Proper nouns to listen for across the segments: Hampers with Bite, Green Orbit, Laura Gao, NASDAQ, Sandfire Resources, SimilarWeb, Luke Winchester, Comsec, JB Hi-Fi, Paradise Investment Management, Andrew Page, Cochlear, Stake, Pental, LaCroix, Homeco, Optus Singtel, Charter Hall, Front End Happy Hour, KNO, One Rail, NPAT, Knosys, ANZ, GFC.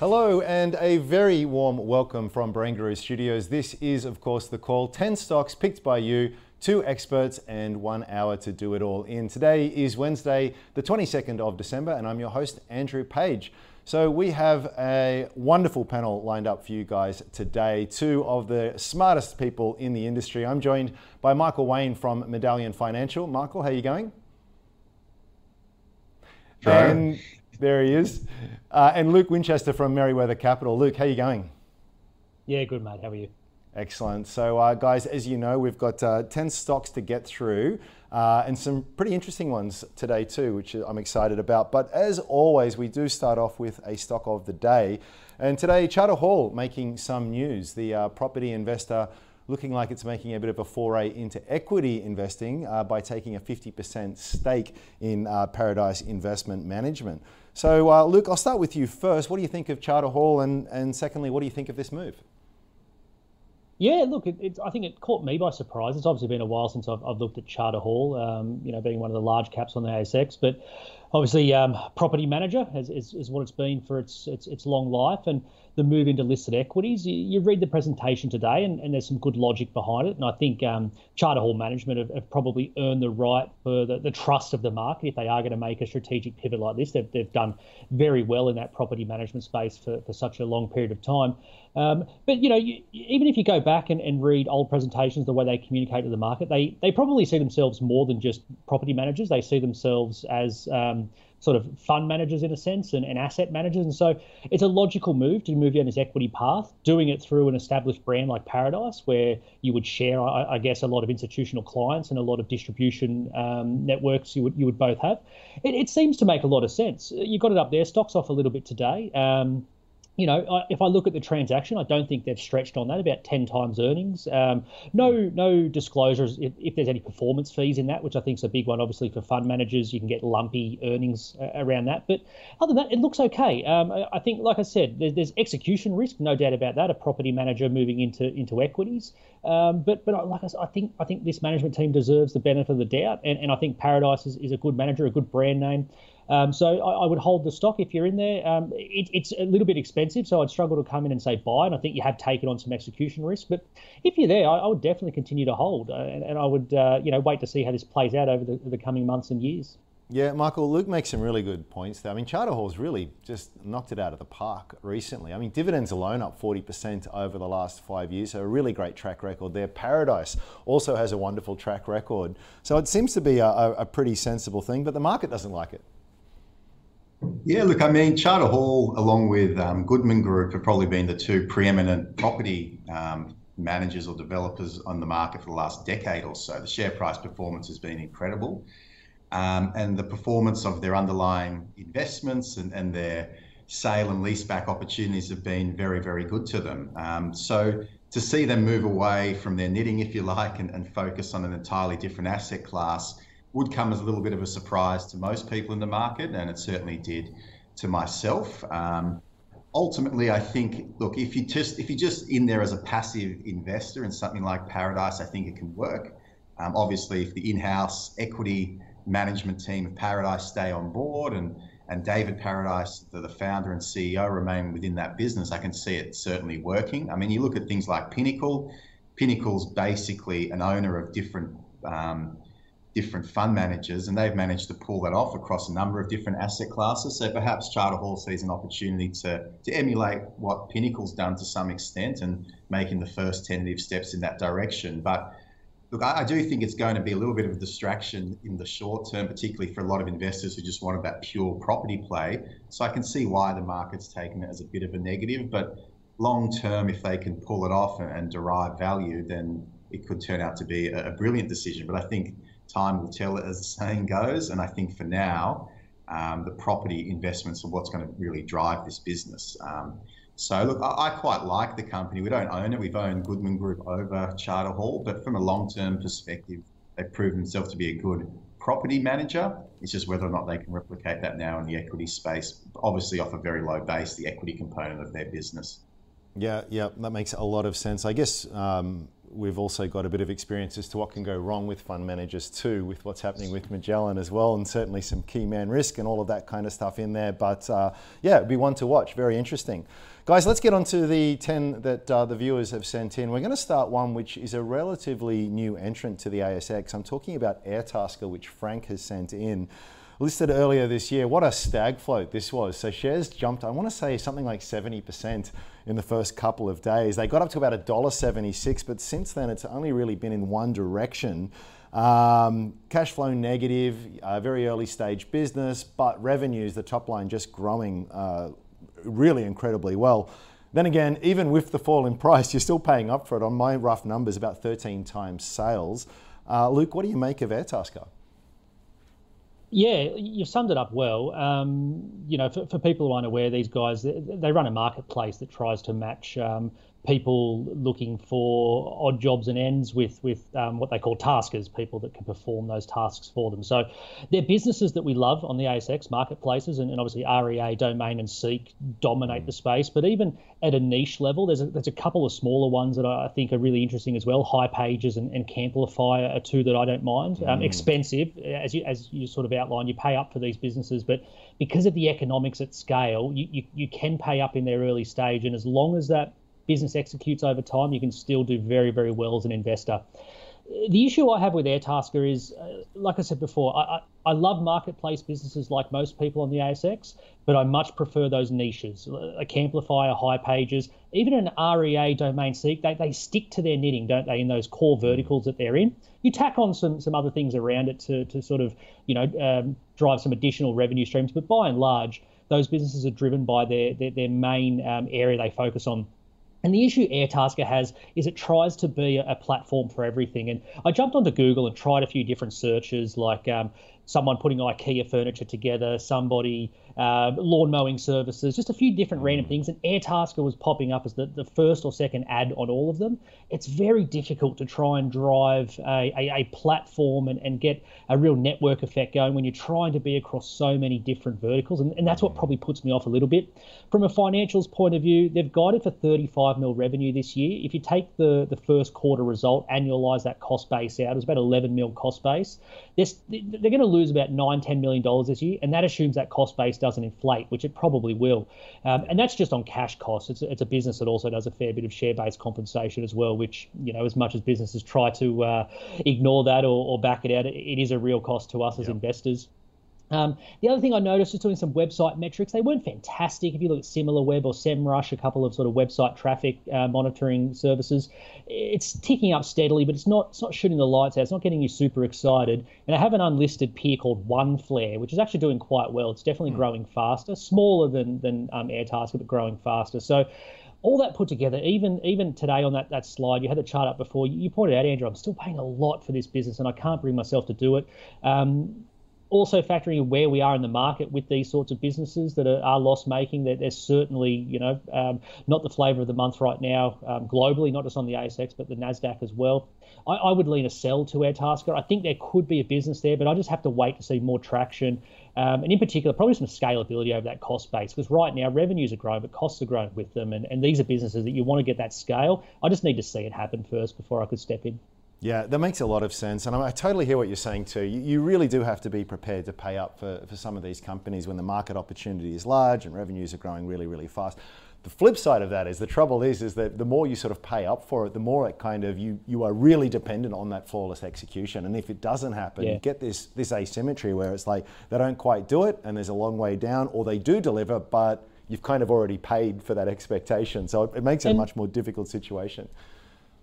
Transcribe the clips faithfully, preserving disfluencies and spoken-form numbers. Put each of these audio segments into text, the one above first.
Hello and a very warm welcome from Brain Guru Studios. This is, of course, The Call, ten stocks picked by you, two experts and one hour to do it all in. Today is Wednesday, the twenty-second of December, and I'm your host, Andrew Page. So we have a wonderful panel lined up for you guys today, two of the smartest people in the industry. I'm joined by Michael Wayne from Medallion Financial. Michael, how are you going? Sure. And there he is. Uh, and Luke Winchester from Merewether Capital. Luke, how are you going? Yeah, good, mate. How are you? Excellent. So, uh, guys, as you know, we've got uh, ten stocks to get through uh, and some pretty interesting ones today too, which I'm excited about. But as always, we do start off with a stock of the day. And today, Charter Hall making some news. The uh, property investor looking like it's making a bit of a foray into equity investing uh, by taking a fifty percent stake in uh, Paradise Investment Management. So uh, Luke, I'll start with you first. What do you think of Charter Hall? And, and secondly, what do you think of this move? Yeah, look, it, it, I think it caught me by surprise. It's obviously been a while since I've, I've looked at Charter Hall, um, you know, being one of the large caps on the A S X. But obviously, um, property manager is, is, is what it's been for its, its its long life. And the move into listed equities, you, you read the presentation today and, and there's some good logic behind it. And I think um, Charter Hall management have, have probably earned the right for the, the trust of the market if they are going to make a strategic pivot like this. They've, they've done very well in that property management space for, for such a long period of time. Um, but, you know, you, even if you go back and, and read old presentations, the way they communicate to the market, they, they probably see themselves more than just property managers. They see themselves as um, sort of fund managers in a sense and, and asset managers. And so it's a logical move to move down this equity path, doing it through an established brand like Paradise, where you would share, I, I guess, a lot of institutional clients and a lot of distribution um, networks you would you would both have. It, it seems to make a lot of sense. You got it up there. Stock's off a little bit today. Um, You know, if I look at the transaction, I don't think they've stretched on that, about ten times earnings. Um, no no disclosures if, if there's any performance fees in that, which I think is a big one, obviously, for fund managers. You can get lumpy earnings uh, around that. But other than that, it looks okay. Um, I, I think, like I said, there's, there's execution risk, no doubt about that, a property manager moving into into equities. Um, but but like I said, I think, I think this management team deserves the benefit of the doubt. And, and I think Paradise is, is a good manager, a good brand name. Um, so I, I would hold the stock if you're in there. Um, it, it's a little bit expensive, so I'd struggle to come in and say buy, and I think you have taken on some execution risk. But if you're there, I, I would definitely continue to hold, uh, and, and I would uh, you know wait to see how this plays out over the, the coming months and years. Yeah, Michael, Luke makes some really good points there. I mean, Charter Hall's really just knocked it out of the park recently. I mean, dividends alone up forty percent over the last five years, so a really great track record there. Paradise also has a wonderful track record. So it seems to be a, a pretty sensible thing, but the market doesn't like it. Yeah, look, I mean, Charter Hall, along with um, Goodman Group, have probably been the two preeminent property um, managers or developers on the market for the last decade or so. The share price performance has been incredible. Um, and the performance of their underlying investments and, and their sale and leaseback opportunities have been very, very good to them. Um, so to see them move away from their knitting, if you like, and, and focus on an entirely different asset class would come as a little bit of a surprise to most people in the market, and it certainly did to myself. Um, ultimately, I think, look, if you just if you're just in there as a passive investor in something like Paradise, I think it can work. Um, obviously, if the in-house equity management team of Paradise stay on board and, and David Paradise, the, the founder and C E O, remain within that business, I can see it certainly working. I mean, you look at things like Pinnacle. Pinnacle's basically an owner of different um, different fund managers, and they've managed to pull that off across a number of different asset classes. So perhaps Charter Hall sees an opportunity to, to emulate what Pinnacle's done to some extent and making the first tentative steps in that direction. But look, I, I do think it's going to be a little bit of a distraction in the short term, particularly for a lot of investors who just wanted that pure property play. So I can see why the market's taken it as a bit of a negative, but long term, if they can pull it off and, and derive value, then it could turn out to be a, a brilliant decision. But I think time will tell, as the saying goes. And I think for now, um, the property investments are what's going to really drive this business. Um, so look, I, I quite like the company. We don't own it. We've owned Goodman Group over Charter Hall, but from a long-term perspective, they've proven themselves to be a good property manager. It's just whether or not they can replicate that now in the equity space, obviously off a very low base, the equity component of their business. Yeah, yeah, that makes a lot of sense. I guess um, we've also got a bit of experience as to what can go wrong with fund managers too, with what's happening with Magellan as well, and certainly some key man risk and all of that kind of stuff in there. But uh, yeah, it'd be one to watch, very interesting. Guys, let's get on to the ten that uh, the viewers have sent in. We're going to start one which is a relatively new entrant to the A S X. I'm talking about Airtasker, which Frank has sent in. Listed earlier this year, what a stag float this was. So shares jumped, I want to say something like seventy percent in the first couple of days. They got up to about one dollar seventy-six, but since then it's only really been in one direction. Um, cash flow negative, uh, very early stage business, but revenues, the top line just growing uh, really incredibly well. Then again, even with the fall in price, you're still paying up for it. On my rough numbers, about thirteen times sales. Uh, Luke, what do you make of Airtasker? Yeah, you've summed it up well. Um, you know, for, for people who aren't aware, these guys, they, they run a marketplace that tries to match um, people looking for odd jobs and ends with, with um, what they call taskers, people that can perform those tasks for them. So they're businesses that we love on the A S X, marketplaces, and, and obviously R E A, Domain and Seek dominate the space. But even at a niche level, there's a, there's a couple of smaller ones that I think are really interesting as well. High Pages and, and Camplify are two that I don't mind. Mm. Um, expensive, as you, as you sort of outline, you pay up for these businesses, but because of the economics at scale, you, you, you can pay up in their early stage, and as long as that business executes over time, you can still do very, very well as an investor. The issue I have with Airtasker is, uh, like I said before, I, I, I love marketplace businesses like most people on the A S X, but I much prefer those niches, a Camplify, a High Pages, even an R E A, Domain, Seek. They, they stick to their knitting, don't they, in those core verticals that they're in. You tack on some some other things around it to, to sort of, you know, um, drive some additional revenue streams, but by and large, those businesses are driven by their, their, their main um, area they focus on. And the issue Airtasker has is it tries to be a platform for everything. And I jumped onto Google and tried a few different searches, like um, someone putting IKEA furniture together, somebody uh, lawn mowing services, just a few different random things. And Airtasker was popping up as the, the first or second ad on all of them. It's very difficult to try and drive a, a, a platform and, and get a real network effect going when you're trying to be across so many different verticals. And, and that's what probably puts me off a little bit. From a financials point of view, they've guided for thirty-five mil revenue this year. If you take the, the first quarter result, annualize that cost base out, it was about eleven mil cost base. They're, they're going to lose about nine, ten million dollars this year, and that assumes that cost base doesn't inflate, which it probably will. Um, and that's just on cash costs. It's, it's a business that also does a fair bit of share-based compensation as well, which, you know, as much as businesses try to uh, ignore that or, or back it out, it, it is a real cost to us [S2] Yep. [S1] As investors. Um, the other thing I noticed is doing some website metrics. They weren't fantastic. If you look at SimilarWeb or SEMrush, a couple of sort of website traffic uh, monitoring services, it's ticking up steadily, but it's not, it's not shooting the lights out. It's not getting you super excited. And I have an unlisted peer called OneFlare, which is actually doing quite well. It's definitely mm. growing faster, smaller than, than um, Airtasker, but growing faster. So all that put together, even even today on that, that slide, you had the chart up before. You pointed out, Andrew, I'm still paying a lot for this business, and I can't bring myself to do it. Um, Also factoring in where we are in the market with these sorts of businesses that are, are loss-making, that they're certainly, you know, um, not the flavour of the month right now um, globally, not just on the A S X, but the NASDAQ as well. I, I would lean a sell to Airtasker. I think there could be a business there, but I just have to wait to see more traction. Um, and in particular, probably some scalability over that cost base, because right now revenues are growing, but costs are growing with them. And, and these are businesses that you want to get that scale. I just need to see it happen first before I could step in. Yeah, that makes a lot of sense. And I totally hear what you're saying too. You really do have to be prepared to pay up for, for some of these companies when the market opportunity is large and revenues are growing really, really fast. The flip side of that is, the trouble is, is that the more you sort of pay up for it, the more it kind of, you, you are really dependent on that flawless execution. And if it doesn't happen, yeah. you get this, this asymmetry where it's like, they don't quite do it and there's a long way down, or they do deliver, but you've kind of already paid for that expectation. So it, it makes it a much more difficult situation.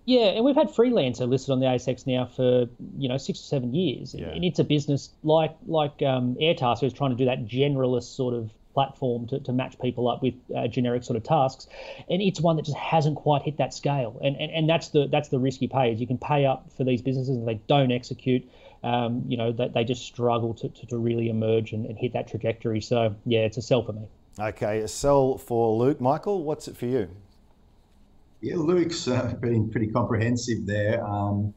Yeah, and we've had Freelancer listed on the A S X now for, you know, six or seven years. Yeah. And it's a business like like um, Airtasker is trying to do that generalist sort of platform to, to match people up with uh, generic sort of tasks. And it's one that just hasn't quite hit that scale. And, and and that's the that's the risk you pay, is you can pay up for these businesses and they don't execute. Um, you know, that they, they just struggle to, to, to really emerge and, and hit that trajectory. So, yeah, it's a sell for me. Okay, a sell for Luke. Michael, what's it for you? Yeah, Luke's uh, been pretty comprehensive there. Um,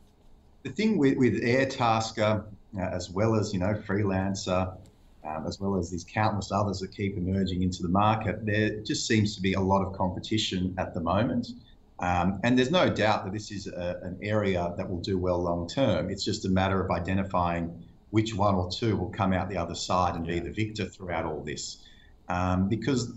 the thing with, with Airtasker, uh, as well as, you know, Freelancer, um, as well as these countless others that keep emerging into the market, there just seems to be a lot of competition at the moment. Um, and there's no doubt that this is a, an area that will do well long term. It's just a matter of identifying which one or two will come out the other side and be the victor throughout all this. Um, because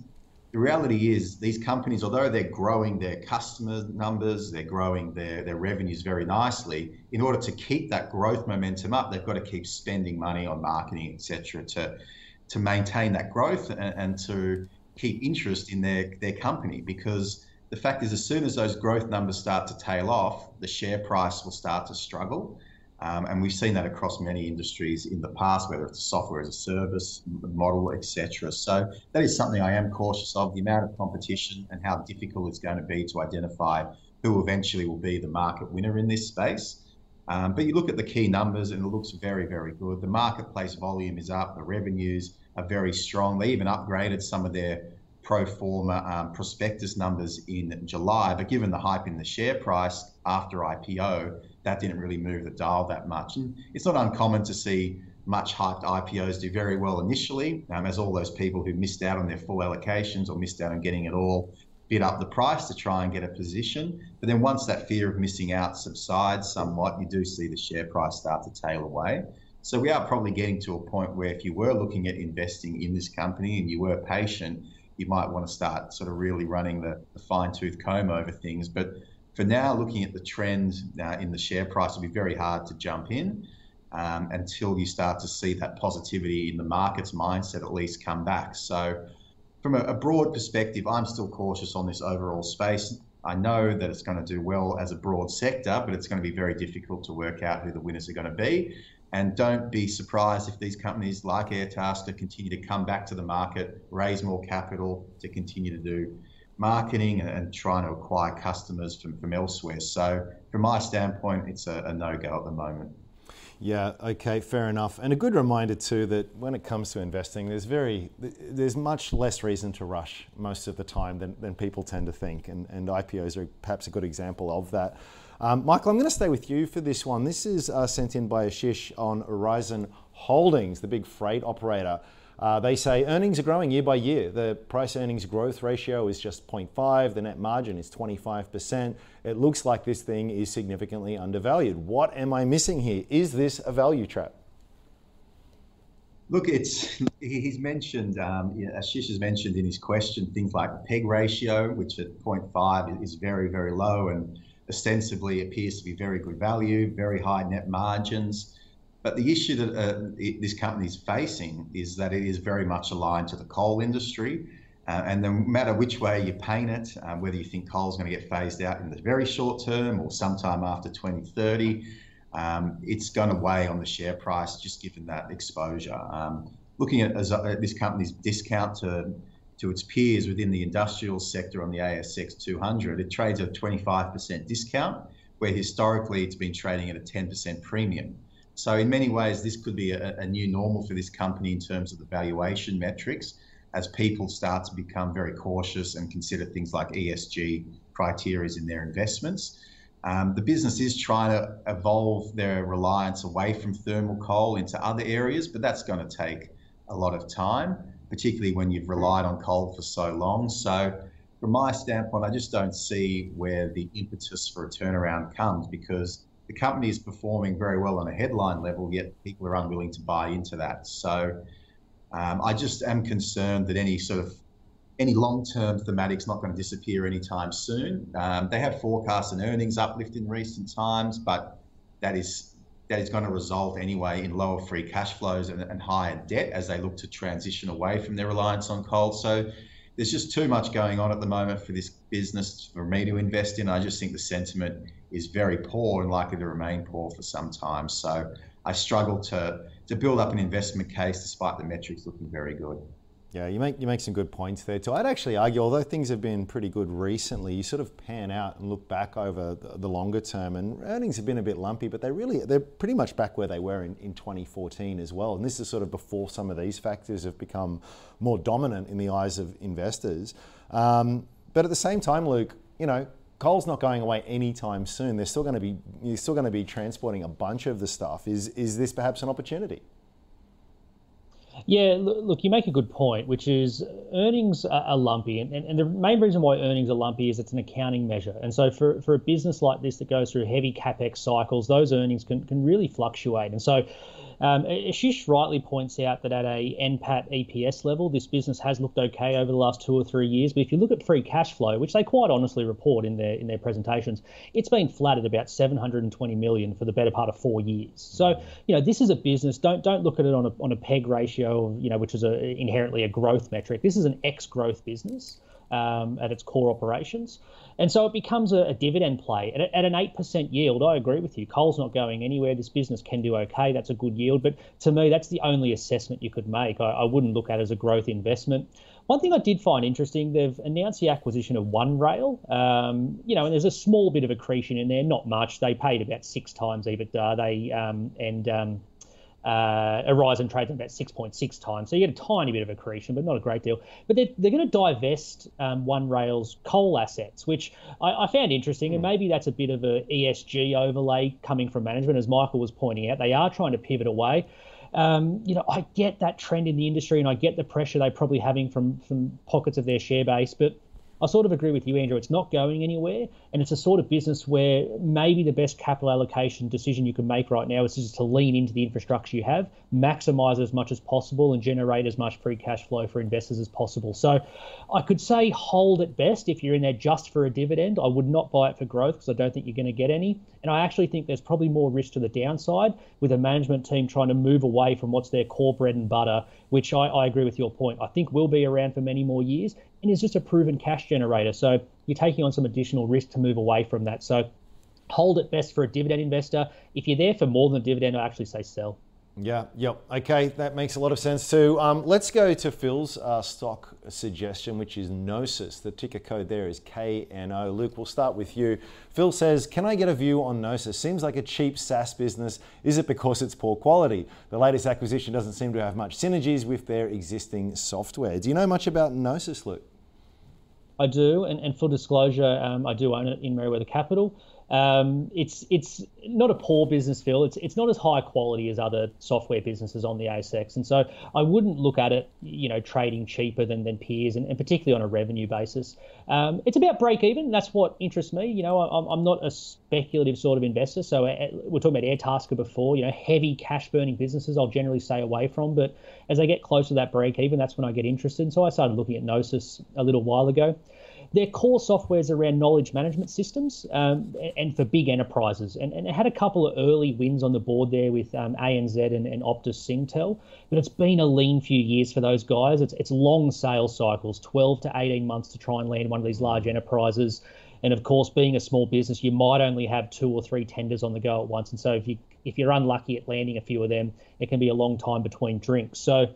the reality is these companies, although they're growing their customer numbers, they're growing their, their revenues very nicely, in order to keep that growth momentum up, they've got to keep spending money on marketing, et cetera, to, to maintain that growth and, and to keep interest in their, their company. Because the fact is, as soon as those growth numbers start to tail off, the share price will start to struggle. Um, and we've seen that across many industries in the past, whether it's a software as a service model, et cetera. So that is something I am cautious of, the amount of competition and how difficult it's going to be to identify who eventually will be the market winner in this space. Um, but you look at the key numbers and it looks very, very good. The marketplace volume is up, the revenues are very strong. They even upgraded some of their pro forma um, prospectus numbers in July, but given the hype in the share price after I P O, that didn't really move the dial that much. And it's not uncommon to see much hyped I P Os do very well initially, um, as all those people who missed out on their full allocations or missed out on getting it all bid up the price to try and get a position. But then once that fear of missing out subsides somewhat, you do see the share price start to tail away. So we are probably getting to a point where if you were looking at investing in this company and you were patient, you might want to start sort of really running the, the fine-tooth comb over things. But for now, looking at the trend uh, in the share price, it'll be very hard to jump in um, until you start to see that positivity in the market's mindset at least come back. So from a, a broad perspective, I'm still cautious on this overall space. I know that it's going to do well as a broad sector, but it's going to be very difficult to work out who the winners are going to be. And don't be surprised if these companies like Airtasker continue to come back to the market, raise more capital to continue to do marketing and, and trying to acquire customers from, from elsewhere. So from my standpoint, it's a, a no-go at the moment. Yeah, okay, fair enough. And a good reminder too that when it comes to investing, there's very, there's much less reason to rush most of the time than, than people tend to think. And, and I P Os are perhaps a good example of that. Um, Michael, I'm going to stay with you for this one. This is uh, sent in by Ashish on Horizon Holdings, the big freight operator. Uh, they say earnings are growing year by year. The price earnings growth ratio is just zero point five. The net margin is twenty-five percent. It looks like this thing is significantly undervalued. What am I missing here? Is this a value trap? Look, it's he's mentioned, um, yeah, Ashish has mentioned in his question, things like the PEG ratio, which at zero point five is very, very low and ostensibly appears to be very good value, very high net margins. But the issue that uh, it, this company is facing is that it is very much aligned to the coal industry. Uh, and no matter which way you paint it, um, whether you think coal is going to get phased out in the very short term or sometime after twenty thirty, um, it's going to weigh on the share price just given that exposure. Um, looking at, as, at this company's discount to to its peers within the industrial sector on the A S X two hundred, it trades at a twenty-five percent discount, where historically it's been trading at a ten percent premium. So in many ways, this could be a, a new normal for this company in terms of the valuation metrics, as people start to become very cautious and consider things like E S G criteria in their investments. Um, the business is trying to evolve their reliance away from thermal coal into other areas, but that's going to take a lot of time, particularly when you've relied on coal for so long. So from my standpoint, I just don't see where the impetus for a turnaround comes, because the company is performing very well on a headline level, yet people are unwilling to buy into that. So um, I just am concerned that any sort of, any long-term thematic's not going to disappear anytime soon. Um, they have forecasts and earnings uplift in recent times, but that is that is going to result anyway in lower free cash flows and, and higher debt as they look to transition away from their reliance on coal. So there's just too much going on at the moment for this business for me to invest in. I just think the sentiment is very poor and likely to remain poor for some time. So I struggle to, to build up an investment case despite the metrics looking very good. Yeah, you make you make some good points there too. I'd actually argue, although things have been pretty good recently, you sort of pan out and look back over the longer term, and earnings have been a bit lumpy, but they really they're pretty much back where they were in, in twenty fourteen as well. And this is sort of before some of these factors have become more dominant in the eyes of investors. Um, but at the same time, Luke, you know, coal's not going away anytime soon. They're still going to be you're still going to be transporting a bunch of the stuff. Is is this perhaps an opportunity? Yeah, look, you make a good point, which is earnings are lumpy. And, and the main reason why earnings are lumpy is it's an accounting measure. And so for, for a business like this that goes through heavy CapEx cycles, those earnings can, can really fluctuate. And so um, Ashish rightly points out that at a N P A T E P S level, this business has looked okay over the last two or three years. But if you look at free cash flow, which they quite honestly report in their in their presentations, it's been flat at about seven hundred twenty million dollars for the better part of four years. So, you know, this is a business, don't don't look at it on a, on a PEG ratio, you know, which is a, inherently a growth metric. This is an ex-growth business um, at its core operations. And so it becomes a, a dividend play. At, at an eight percent yield, I agree with you. Coal's not going anywhere. This business can do okay. That's a good yield. But to me, that's the only assessment you could make. I, I wouldn't look at it as a growth investment. One thing I did find interesting, they've announced the acquisition of One Rail, um, you know, and there's a small bit of accretion in there, not much. They paid about six times EBITDA. They um, and... Um, Uh, Aurizon trades at about six point six times. So you get a tiny bit of accretion, but not a great deal. But they're, they're going to divest um, One Rail's coal assets, which I, I found interesting. Mm. And maybe that's a bit of an E S G overlay coming from management. As Michael was pointing out, they are trying to pivot away. Um, you know, I get that trend in the industry and I get the pressure they're probably having from, from pockets of their share base. But I sort of agree with you, Andrew. It's not going anywhere. And it's a sort of business where maybe the best capital allocation decision you can make right now is just to lean into the infrastructure you have, maximize as much as possible, and generate as much free cash flow for investors as possible. So I could say hold at best if you're in there just for a dividend. I would not buy it for growth because I don't think you're going to get any. And I actually think there's probably more risk to the downside with a management team trying to move away from what's their core bread and butter, which I, I agree with your point. I think will be around for many more years. And it's just a proven cash generator. So you're taking on some additional risk to move away from that. So hold it best for a dividend investor. If you're there for more than a dividend, I actually say sell. Yeah, yep. Okay, that makes a lot of sense too. Um, let's go to Phil's uh, stock suggestion, which is Knosys. The ticker code there is K N O. Luke, we'll start with you. Phil says, can I get a view on Knosys? Seems like a cheap SaaS business. Is it because it's poor quality? The latest acquisition doesn't seem to have much synergies with their existing software. Do you know much about Knosys, Luke? I do, and, and full disclosure, um, I do own it in Merewether Capital. Um, it's it's not a poor business, Phil. It's it's not as high quality as other software businesses on the A S X, and so I wouldn't look at it, you know, trading cheaper than than peers, and, and particularly on a revenue basis. Um, it's about break even. That's what interests me. You know, I'm I'm not a speculative sort of investor. So we're talking about Airtasker before. You know, heavy cash burning businesses I'll generally stay away from, but as I get closer to that break even, that's when I get interested. And so I started looking at Knosys a little while ago. Their core software is around knowledge management systems um, and for big enterprises. And, and it had a couple of early wins on the board there with um, A N Z and, and Optus Singtel, but it's been a lean few years for those guys. It's, it's long sales cycles, twelve to eighteen months to try and land one of these large enterprises. And of course, being a small business, you might only have two or three tenders on the go at once. And so if, you, if you're unlucky at landing a few of them, it can be a long time between drinks. So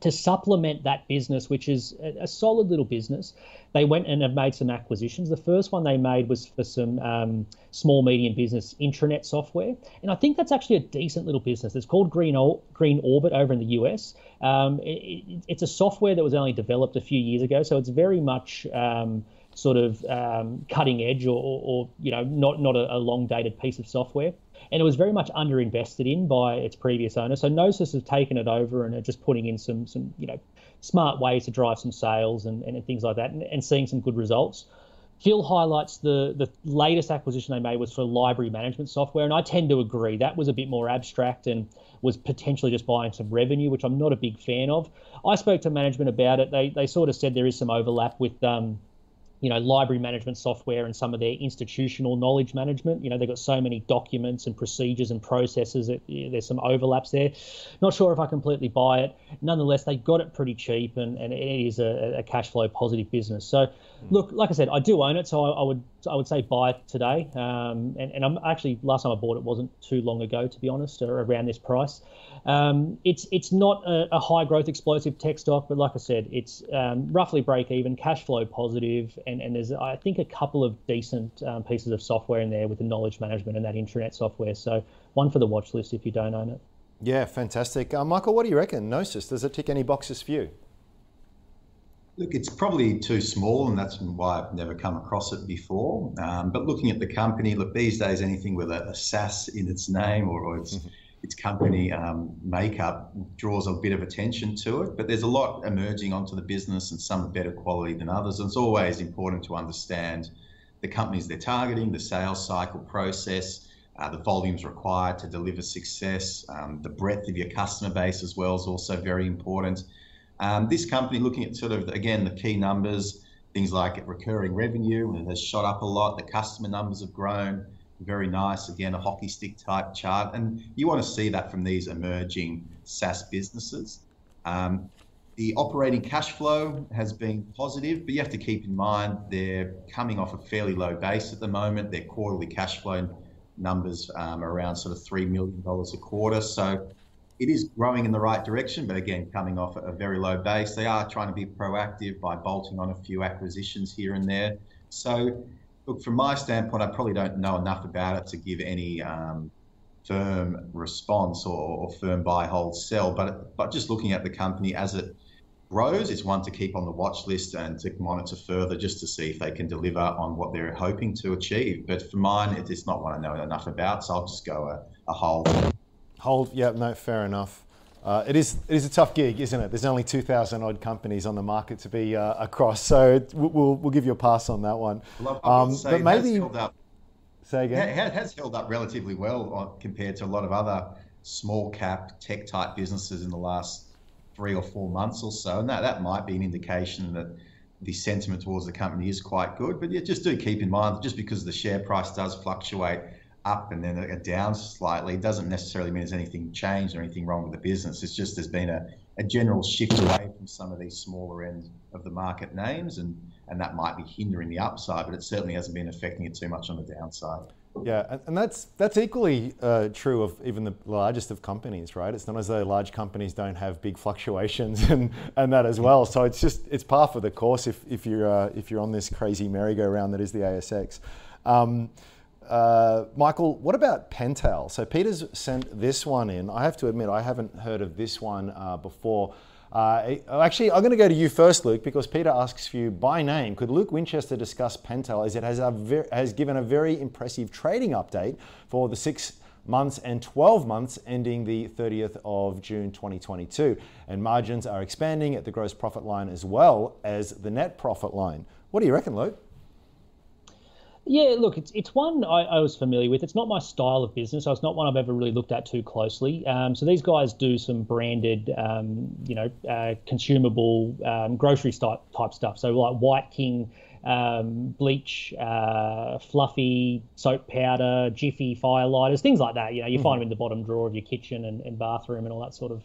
to supplement that business, which is a solid little business, they went and have made some acquisitions. The first one they made was for some um, small, medium business intranet software. And I think that's actually a decent little business. It's called Green, Or- Green Orbit over in the U S. Um, it, it's a software that was only developed a few years ago, so it's very much um, sort of um, cutting edge or, or, or you know, not, not a, a long-dated piece of software. And it was very much underinvested in by its previous owner. So Knosys has taken it over and are just putting in some, some you know, smart ways to drive some sales and, and things like that and, and seeing some good results. Phil highlights the, the latest acquisition they made was for library management software, and I tend to agree. That was a bit more abstract and was potentially just buying some revenue, which I'm not a big fan of. I spoke to management about it. They, they sort of said there is some overlap with um, you know, library management software and some of their institutional knowledge management. You know, they've got so many documents and procedures and processes that you know, there's some overlaps there. Not sure if I completely buy it. Nonetheless, they got it pretty cheap and, and it is a, a cash flow positive business. So, look, like I said, I do own it, so I, I would So I would say buy today. Um, and, and I'm actually, last time I bought it wasn't too long ago, to be honest, or around this price. Um, it's it's not a, a high growth explosive tech stock, but like I said, it's um, roughly break even, cash flow positive, and, and there's, I think, a couple of decent um, pieces of software in there with the knowledge management and that intranet software. So one for the watch list if you don't own it. Yeah, fantastic. Uh, Michael, what do you reckon? Knosys, does it tick any boxes for you? Look, it's probably too small, and that's why I've never come across it before. Um, but looking at the company, look, these days anything with a, a SaaS in its name or, or its mm-hmm. its company um, makeup draws a bit of attention to it. But there's a lot emerging onto the business, and some are better quality than others. And it's always important to understand the companies they're targeting, the sales cycle process, uh, the volumes required to deliver success, um, the breadth of your customer base as well is also very important. Um, this company, looking at sort of, again, the key numbers, things like recurring revenue, it has shot up a lot. The customer numbers have grown. Very nice. Again, a hockey stick type chart. And you want to see that from these emerging SaaS businesses. Um, the operating cash flow has been positive, but you have to keep in mind they're coming off a fairly low base at the moment. Their quarterly cash flow numbers um, around sort of three million dollars a quarter. So it is growing in the right direction, but again, coming off a very low base. They are trying to be proactive by bolting on a few acquisitions here and there. So, look, from my standpoint, I probably don't know enough about it to give any um, firm response or, or firm buy, hold, sell. But but just looking at the company as it grows, it's one to keep on the watch list and to monitor further just to see if they can deliver on what they're hoping to achieve. But for mine, it's not one I know enough about, so I'll just go a, a hold. Hold, yeah, no, fair enough. Uh, it is it is a tough gig, isn't it? There's only two thousand odd companies on the market to be uh, across, so it, we'll we'll give you a pass on that one. Well, um, but maybe held up, say again, it has held up relatively well compared to a lot of other small cap tech type businesses in the last three or four months or so, and that that might be an indication that the sentiment towards the company is quite good. But yeah, just do keep in mind that just because the share price does fluctuate up and then down slightly, it doesn't necessarily mean there's anything changed or anything wrong with the business. It's just there's been a, a general shift away from some of these smaller end of the market names, and, and that might be hindering the upside, but it certainly hasn't been affecting it too much on the downside. Yeah, and that's that's equally uh, true of even the largest of companies, right? It's not as though large companies don't have big fluctuations and, and that as well. So it's just, it's par for the course if, if, you're, uh, if you're on this crazy merry-go-round that is the A S X. Um, Uh, Michael, what about Pental? So Peter's sent this one in. I have to admit, I haven't heard of this one uh, before. Uh, actually, I'm going to go to you first, Luke, because Peter asks for you by name. Could Luke Winchester discuss Pental as it has, a ver has given a very impressive trading update for the six months and twelve months ending the thirtieth of June twenty twenty-two. And margins are expanding at the gross profit line as well as the net profit line. What do you reckon, Luke? Yeah, look, it's it's one I, I was familiar with. It's not my style of business, so it's not one I've ever really looked at too closely. Um, so these guys do some branded, um, you know, uh, consumable um, grocery type stuff. So like White King, um, bleach, uh, fluffy, soap powder, Jiffy, firelighters, things like that. You know, you find them in the bottom drawer of your kitchen and, and bathroom and all that sort of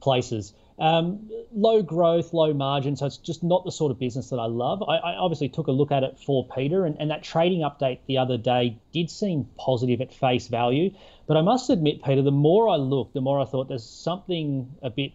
places. Um, low growth, low margin, so it's just not the sort of business that I love. I, I obviously took a look at it for Peter, and, and that trading update the other day did seem positive at face value. But I must admit, Peter, the more I looked, the more I thought there's something a bit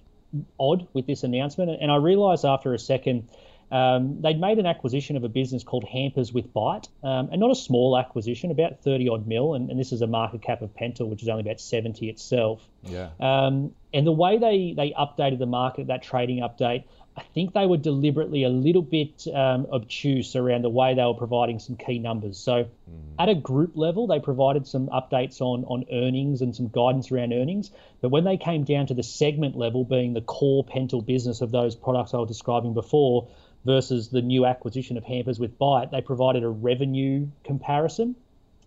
odd with this announcement. And I realised after a second, um, they'd made an acquisition of a business called Hampers with Bite, um, and not a small acquisition, about thirty odd mil, and, and this is a market cap of Pental, which is only about seventy itself. Yeah. Um, And the way they, they updated the market, that trading update, I think they were deliberately a little bit um, obtuse around the way they were providing some key numbers. So mm. at a group level, they provided some updates on, on earnings and some guidance around earnings. But when they came down to the segment level, being the core Pental business of those products I was describing before versus the new acquisition of Hampers with Bite, they provided a revenue comparison.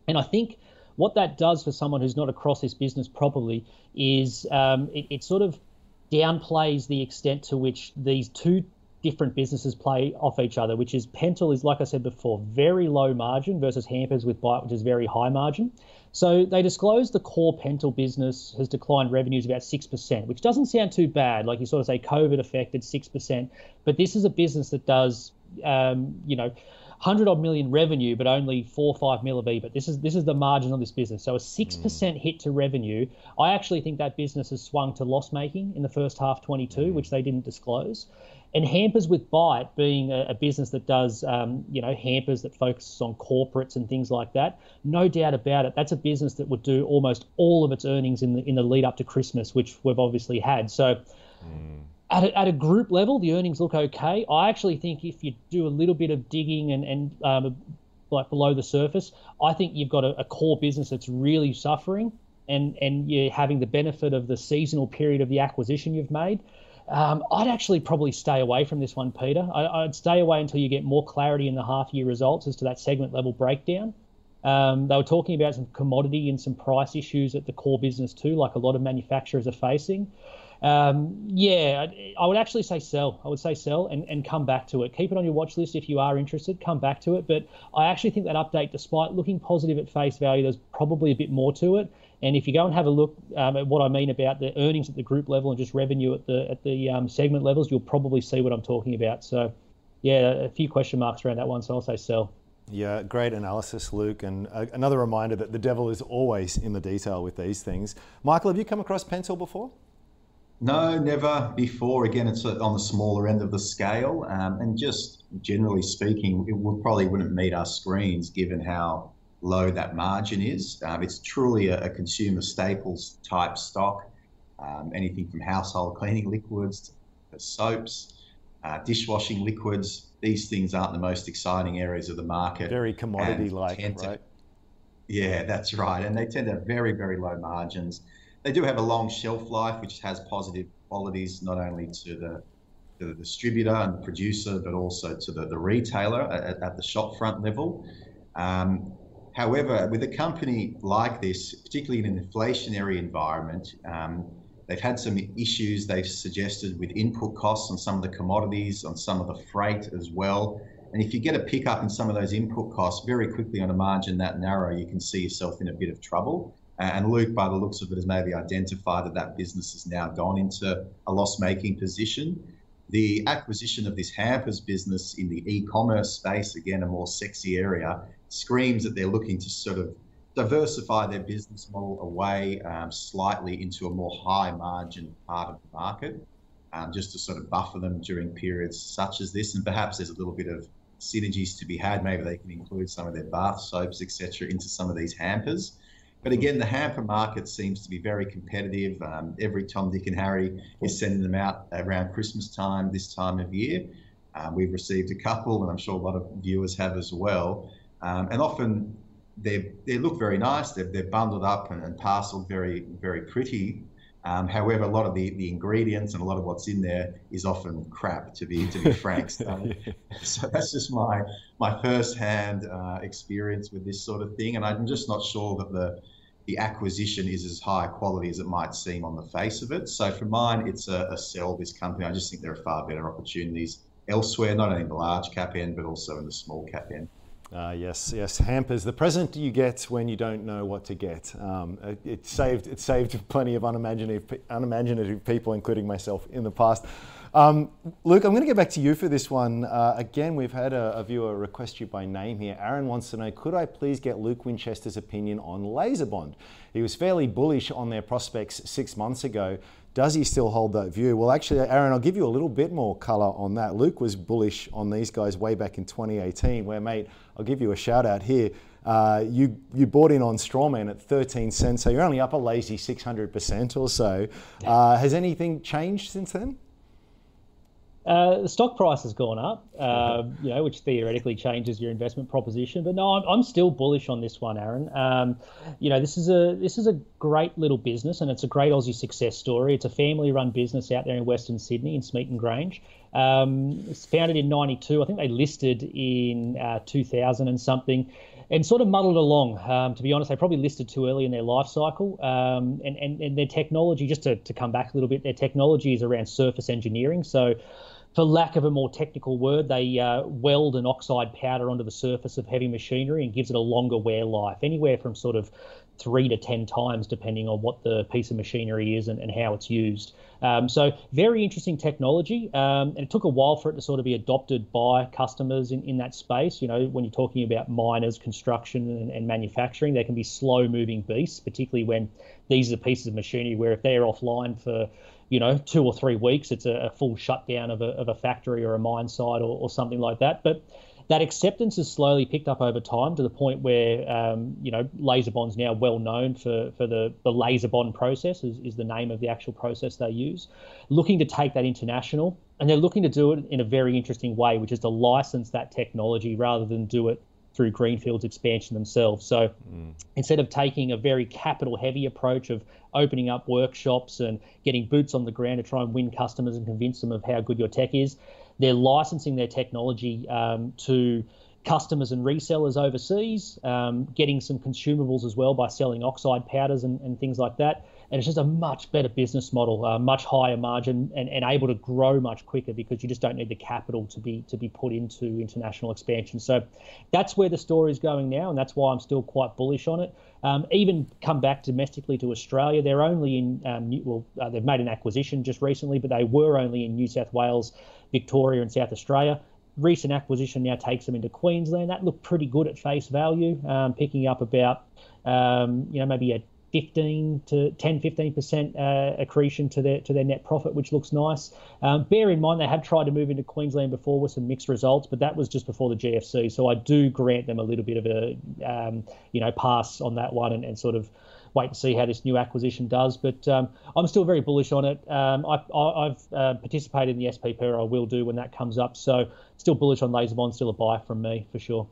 And I think what that does for someone who's not across this business properly is um, it, it sort of downplays the extent to which these two different businesses play off each other, which is Pental is, like I said before, very low margin versus Hampers with Bite, which is very high margin. So they disclose the core Pental business has declined revenues about six percent, which doesn't sound too bad. Like you sort of say COVID affected six percent, but this is a business that does, um, you know, one hundred odd million revenue, but only four or five mil of E B I T. This is this is the margin on this business. So a six percent mm. hit to revenue. I actually think that business has swung to loss making in the first half twenty-two, mm. which they didn't disclose. And Hampers with Bite, being a, a business that does, um, you know, hampers that focuses on corporates and things like that, no doubt about it, that's a business that would do almost all of its earnings in the in the lead up to Christmas, which we've obviously had. So. Mm. At a, at a group level, the earnings look okay. I actually think if you do a little bit of digging and, and um, like below the surface, I think you've got a, a core business that's really suffering, and, and you're having the benefit of the seasonal period of the acquisition you've made. Um, I'd actually probably stay away from this one, Peter. I, I'd stay away until you get more clarity in the half-year results as to that segment level breakdown. Um, they were talking about some commodity and some price issues at the core business too, like a lot of manufacturers are facing. Um, yeah, I would actually say sell. I would say sell and, and come back to it. Keep it on your watch list if you are interested. Come back to it. But I actually think that update, despite looking positive at face value, there's probably a bit more to it. And if you go and have a look um, at what I mean about the earnings at the group level and just revenue at the at the um, segment levels, you'll probably see what I'm talking about. So, yeah, a few question marks around that one. So I'll say sell. Yeah, great analysis, Luke. And uh, another reminder that the devil is always in the detail with these things. Michael, have you come across Pental before? No, never before. Again, it's on the smaller end of the scale, um, and just generally speaking, it would, probably wouldn't meet our screens given how low that margin is. Um, it's truly a, a consumer staples type stock, um, anything from household cleaning liquids to soaps, uh, dishwashing liquids. These things aren't the most exciting areas of the market. Very commodity-like, right? Yeah, that's right. And they tend to have very, very low margins. They do have a long shelf life, which has positive qualities, not only to the, to the distributor and the producer, but also to the, the retailer at, at the shopfront level. Um, however, with a company like this, particularly in an inflationary environment, um, they've had some issues they've suggested with input costs on some of the commodities, on some of the freight as well. And if you get a pickup in some of those input costs very quickly on a margin that narrow, you can see yourself in a bit of trouble. And Luke, by the looks of it, has maybe identified that that business has now gone into a loss-making position. The acquisition of this Hampers business in the e-commerce space, again, a more sexy area, screams that they're looking to sort of diversify their business model away um, slightly into a more high-margin part of the market, um, just to sort of buffer them during periods such as this. And perhaps there's a little bit of synergies to be had. Maybe they can include some of their bath soaps, et cetera, into some of these hampers. But again, the hamper market seems to be very competitive. Um, every Tom, Dick and Harry is sending them out around Christmas time, this time of year. Um, we've received a couple, and I'm sure a lot of viewers have as well. Um, and often they they look very nice. They're, they're bundled up and, and parceled very, very pretty. Um, however, a lot of the, the ingredients and a lot of what's in there is often crap, to be to be frank. So, so that's just my my first-hand uh, experience with this sort of thing. And I'm just not sure that the the acquisition is as high quality as it might seem on the face of it. So for mine, it's a, a sell, this company. I just think there are far better opportunities elsewhere, not only in the large cap end, but also in the small cap end. Uh, yes, yes, Hampers, the present you get when you don't know what to get. Um, it, it saved it saved plenty of unimaginative, unimaginative people, including myself, in the past. Um, Luke, I'm going to get back to you for this one. Uh, again, we've had a, a viewer request you by name here. Aaron wants to know, could I please get Luke Winchester's opinion on LaserBond? He was fairly bullish on their prospects six months ago. Does he still hold that view? Well, actually, Aaron, I'll give you a little bit more colour on that. Luke was bullish on these guys way back in twenty eighteen, where, mate, I'll give you a shout out here. Uh, you you bought in on Strawman at thirteen cents, so you're only up a lazy six hundred percent or so. Uh, has anything changed since then? Uh, the stock price has gone up, uh, you know, which theoretically changes your investment proposition. But no, I'm, I'm still bullish on this one, Aaron. Um, you know, this is a this is a great little business, and it's a great Aussie success story. It's a family-run business out there in Western Sydney in Smeaton Grange. Um, it's founded in ninety-two. I think they listed in uh, two thousand and something, and sort of muddled along. Um, to be honest, they probably listed too early in their life cycle. Um, and, and, and their technology, just to, to come back a little bit, their technology is around surface engineering. So for lack of a more technical word, they uh, weld an oxide powder onto the surface of heavy machinery and gives it a longer wear life, anywhere from sort of three to ten times, depending on what the piece of machinery is and, and how it's used. Um, so very interesting technology, um, and it took a while for it to sort of be adopted by customers in, in that space. You know, when you're talking about miners, construction and, and manufacturing, they can be slow moving beasts, particularly when these are pieces of machinery where if they're offline for, you know, two or three weeks, it's a, a full shutdown of a, of a factory or a mine site or, or something like that. But that acceptance has slowly picked up over time to the point where, um, you know, LaserBond's now well known for, for the, the LaserBond process is, is the name of the actual process they use, looking to take that international. And they're looking to do it in a very interesting way, which is to license that technology rather than do it through Greenfield's expansion themselves. So mm. instead of taking a very capital heavy approach of opening up workshops and getting boots on the ground to try and win customers and convince them of how good your tech is, they're licensing their technology um, to customers and resellers overseas, um, getting some consumables as well by selling oxide powders and, and things like that. And it's just a much better business model, uh, much higher margin, and, and able to grow much quicker because you just don't need the capital to be to be put into international expansion. So that's where the story is going now, and that's why I'm still quite bullish on it. Um, even come back domestically to Australia, they're only in um, New, well, uh, they've made an acquisition just recently, but they were only in New South Wales, Victoria, and South Australia. Recent acquisition now takes them into Queensland. That looked pretty good at face value, um, picking up about um, you know maybe a fifteen to ten, fifteen percent uh, accretion to their to their net profit, which looks nice. Um, bear in mind they had tried to move into Queensland before with some mixed results, but that was just before the G F C. So I do grant them a little bit of a um, you know pass on that one and, and sort of wait and see how this new acquisition does. But um, I'm still very bullish on it. Um, I, I, I've uh, participated in the S P P, or I will do when that comes up. So still bullish on LaserBond, still a buy from me for sure.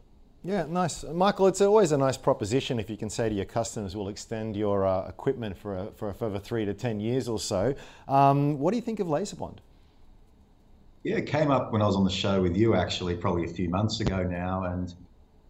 Yeah, nice. Michael, it's always a nice proposition if you can say to your customers, we'll extend your uh, equipment for a, for a further three to ten years or so. Um, what do you think of LaserBond? Yeah, it came up when I was on the show with you actually, probably a few months ago now. And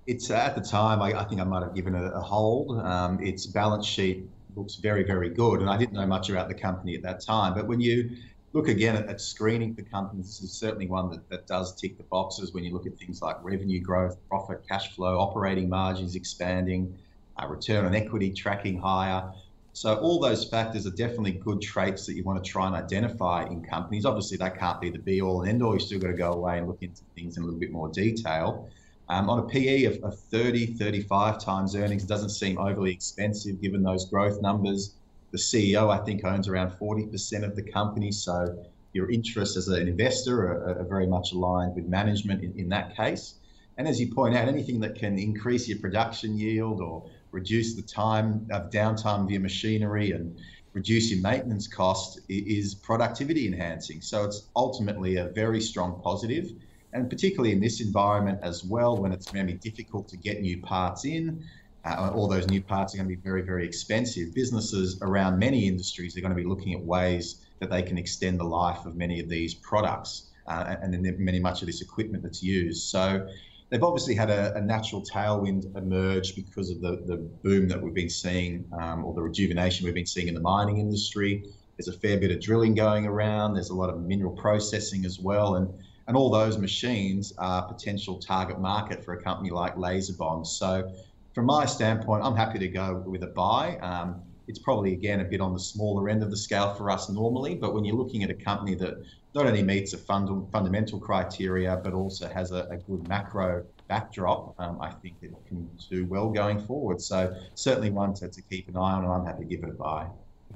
it's uh, at the time, I, I think I might have given it a hold. Um, its balance sheet looks very, very good. And I didn't know much about the company at that time. But when you look again at, at screening for companies, this is certainly one that, that does tick the boxes when you look at things like revenue growth, profit, cash flow, operating margins expanding, uh, return on equity tracking higher. So all those factors are definitely good traits that you want to try and identify in companies. Obviously, that can't be the be-all and end-all. You've still got to go away and look into things in a little bit more detail. Um, on a P E of, of thirty, thirty-five times earnings, it doesn't seem overly expensive given those growth numbers. The C E O, I think, owns around forty percent of the company. So your interests as an investor are, are very much aligned with management in, in that case. And as you point out, anything that can increase your production yield or reduce the time of downtime of your machinery and reduce your maintenance cost is productivity enhancing. So it's ultimately a very strong positive. And particularly in this environment as well, when it's maybe difficult to get new parts in, Uh, all those new parts are going to be very, very expensive. Businesses around many industries are going to be looking at ways that they can extend the life of many of these products uh, and then many much of this equipment that's used. So they've obviously had a, a natural tailwind emerge because of the, the boom that we've been seeing um, or the rejuvenation we've been seeing in the mining industry. There's a fair bit of drilling going around. There's a lot of mineral processing as well. And, and all those machines are potential target market for a company like LaserBond. So from my standpoint, I'm happy to go with a buy. Um, it's probably, again, a bit on the smaller end of the scale for us normally, but when you're looking at a company that not only meets a fund fundamental criteria, but also has a, a good macro backdrop, um, I think it can do well going forward. So certainly one to, to keep an eye on, and I'm happy to give it a buy.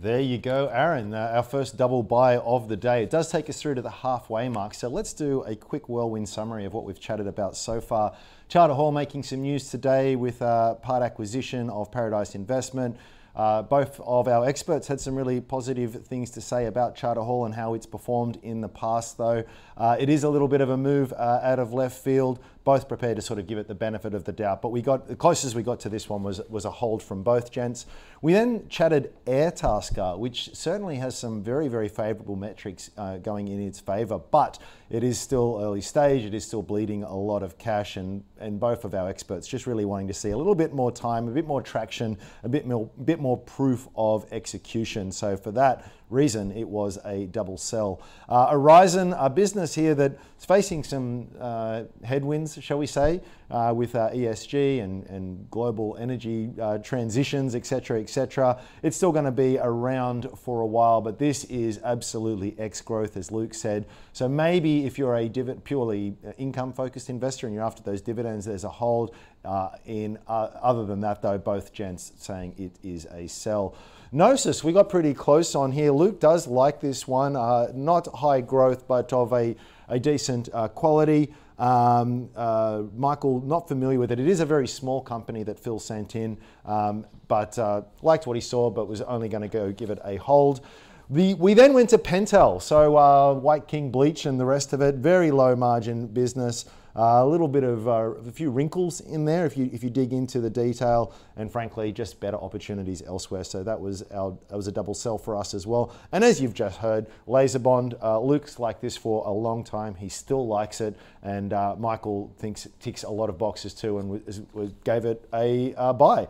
There you go, Aaron, uh, our first double buy of the day. It does take us through to the halfway mark, so let's do a quick whirlwind summary of what we've chatted about so far. Charter Hall making some news today with uh, part acquisition of Paradise Investment. Uh, both of our experts had some really positive things to say about Charter Hall and how it's performed in the past, though. Uh, it is a little bit of a move uh, out of left field. Both prepared to sort of give it the benefit of the doubt, but we got the closest we got to this one was was a hold from both gents. We then chatted Airtasker, which certainly has some very, very favorable metrics uh, going in its favor, but it is still early stage. It is still bleeding a lot of cash, and and both of our experts just really wanting to see a little bit more time, a bit more traction, a bit more, bit more proof of execution. So for that, reason it was a double sell. Uh, Aurizon, a business here that's facing some uh, headwinds, shall we say, uh, with uh, E S G and, and global energy uh, transitions, et cetera, et cetera. It's still going to be around for a while, but this is absolutely ex-growth, as Luke said. So maybe if you're a div- purely income-focused investor and you're after those dividends, there's a hold. Uh, in uh, other than that, though, both gents saying it is a sell. Knosys, we got pretty close on here. Luke does like this one. Uh, not high growth, but of a, a decent uh, quality. Um, uh, Michael, not familiar with it. It is a very small company that Phil sent in, um, but uh, liked what he saw, but was only going to go give it a hold. The, we then went to Pental, so uh, White King Bleach and the rest of it, very low margin business. Uh, a little bit of uh, a few wrinkles in there if you if you dig into the detail, and frankly just better opportunities elsewhere. So that was our that was a double sell for us as well. And as you've just heard, LaserBond, uh, Luke's liked this for a long time. He still likes it, and uh, Michael thinks ticks a lot of boxes too, and was, was, gave it a uh, buy,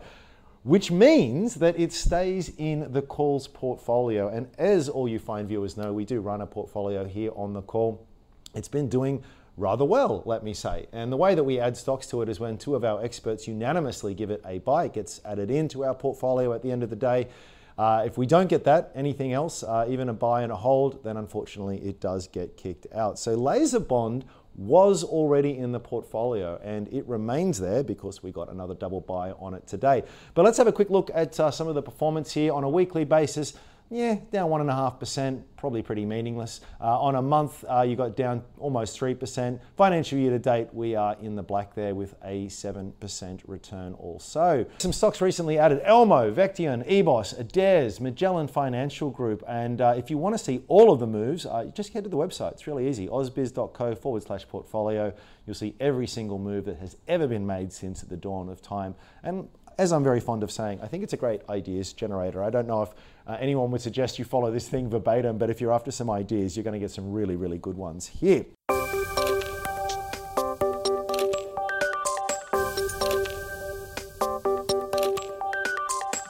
which means that it stays in the Call's portfolio. And as all you fine viewers know, we do run a portfolio here on the Call. It's been doing rather well, let me say. And the way that we add stocks to it is when two of our experts unanimously give it a buy. It gets added into our portfolio at the end of the day. Uh, if we don't get that, anything else, uh, even a buy and a hold, then unfortunately it does get kicked out. So LaserBond was already in the portfolio and it remains there because we got another double buy on it today. But let's have a quick look at uh, some of the performance here on a weekly basis. Yeah, down one and a half percent, probably pretty meaningless. Uh, on a month, uh, you got down almost three percent. Financial year to date, we are in the black there with a seven percent return also. Some stocks recently added: Elmo, Vection, E B O S, Adairs, Magellan Financial Group. And uh, if you want to see all of the moves, uh, just head to the website. It's really easy: ausbiz.co forward slash portfolio. You'll see every single move that has ever been made since the dawn of time. And as I'm very fond of saying, I think it's a great ideas generator. I don't know if uh, anyone would suggest you follow this thing verbatim, but if you're after some ideas, you're going to get some really, really good ones here.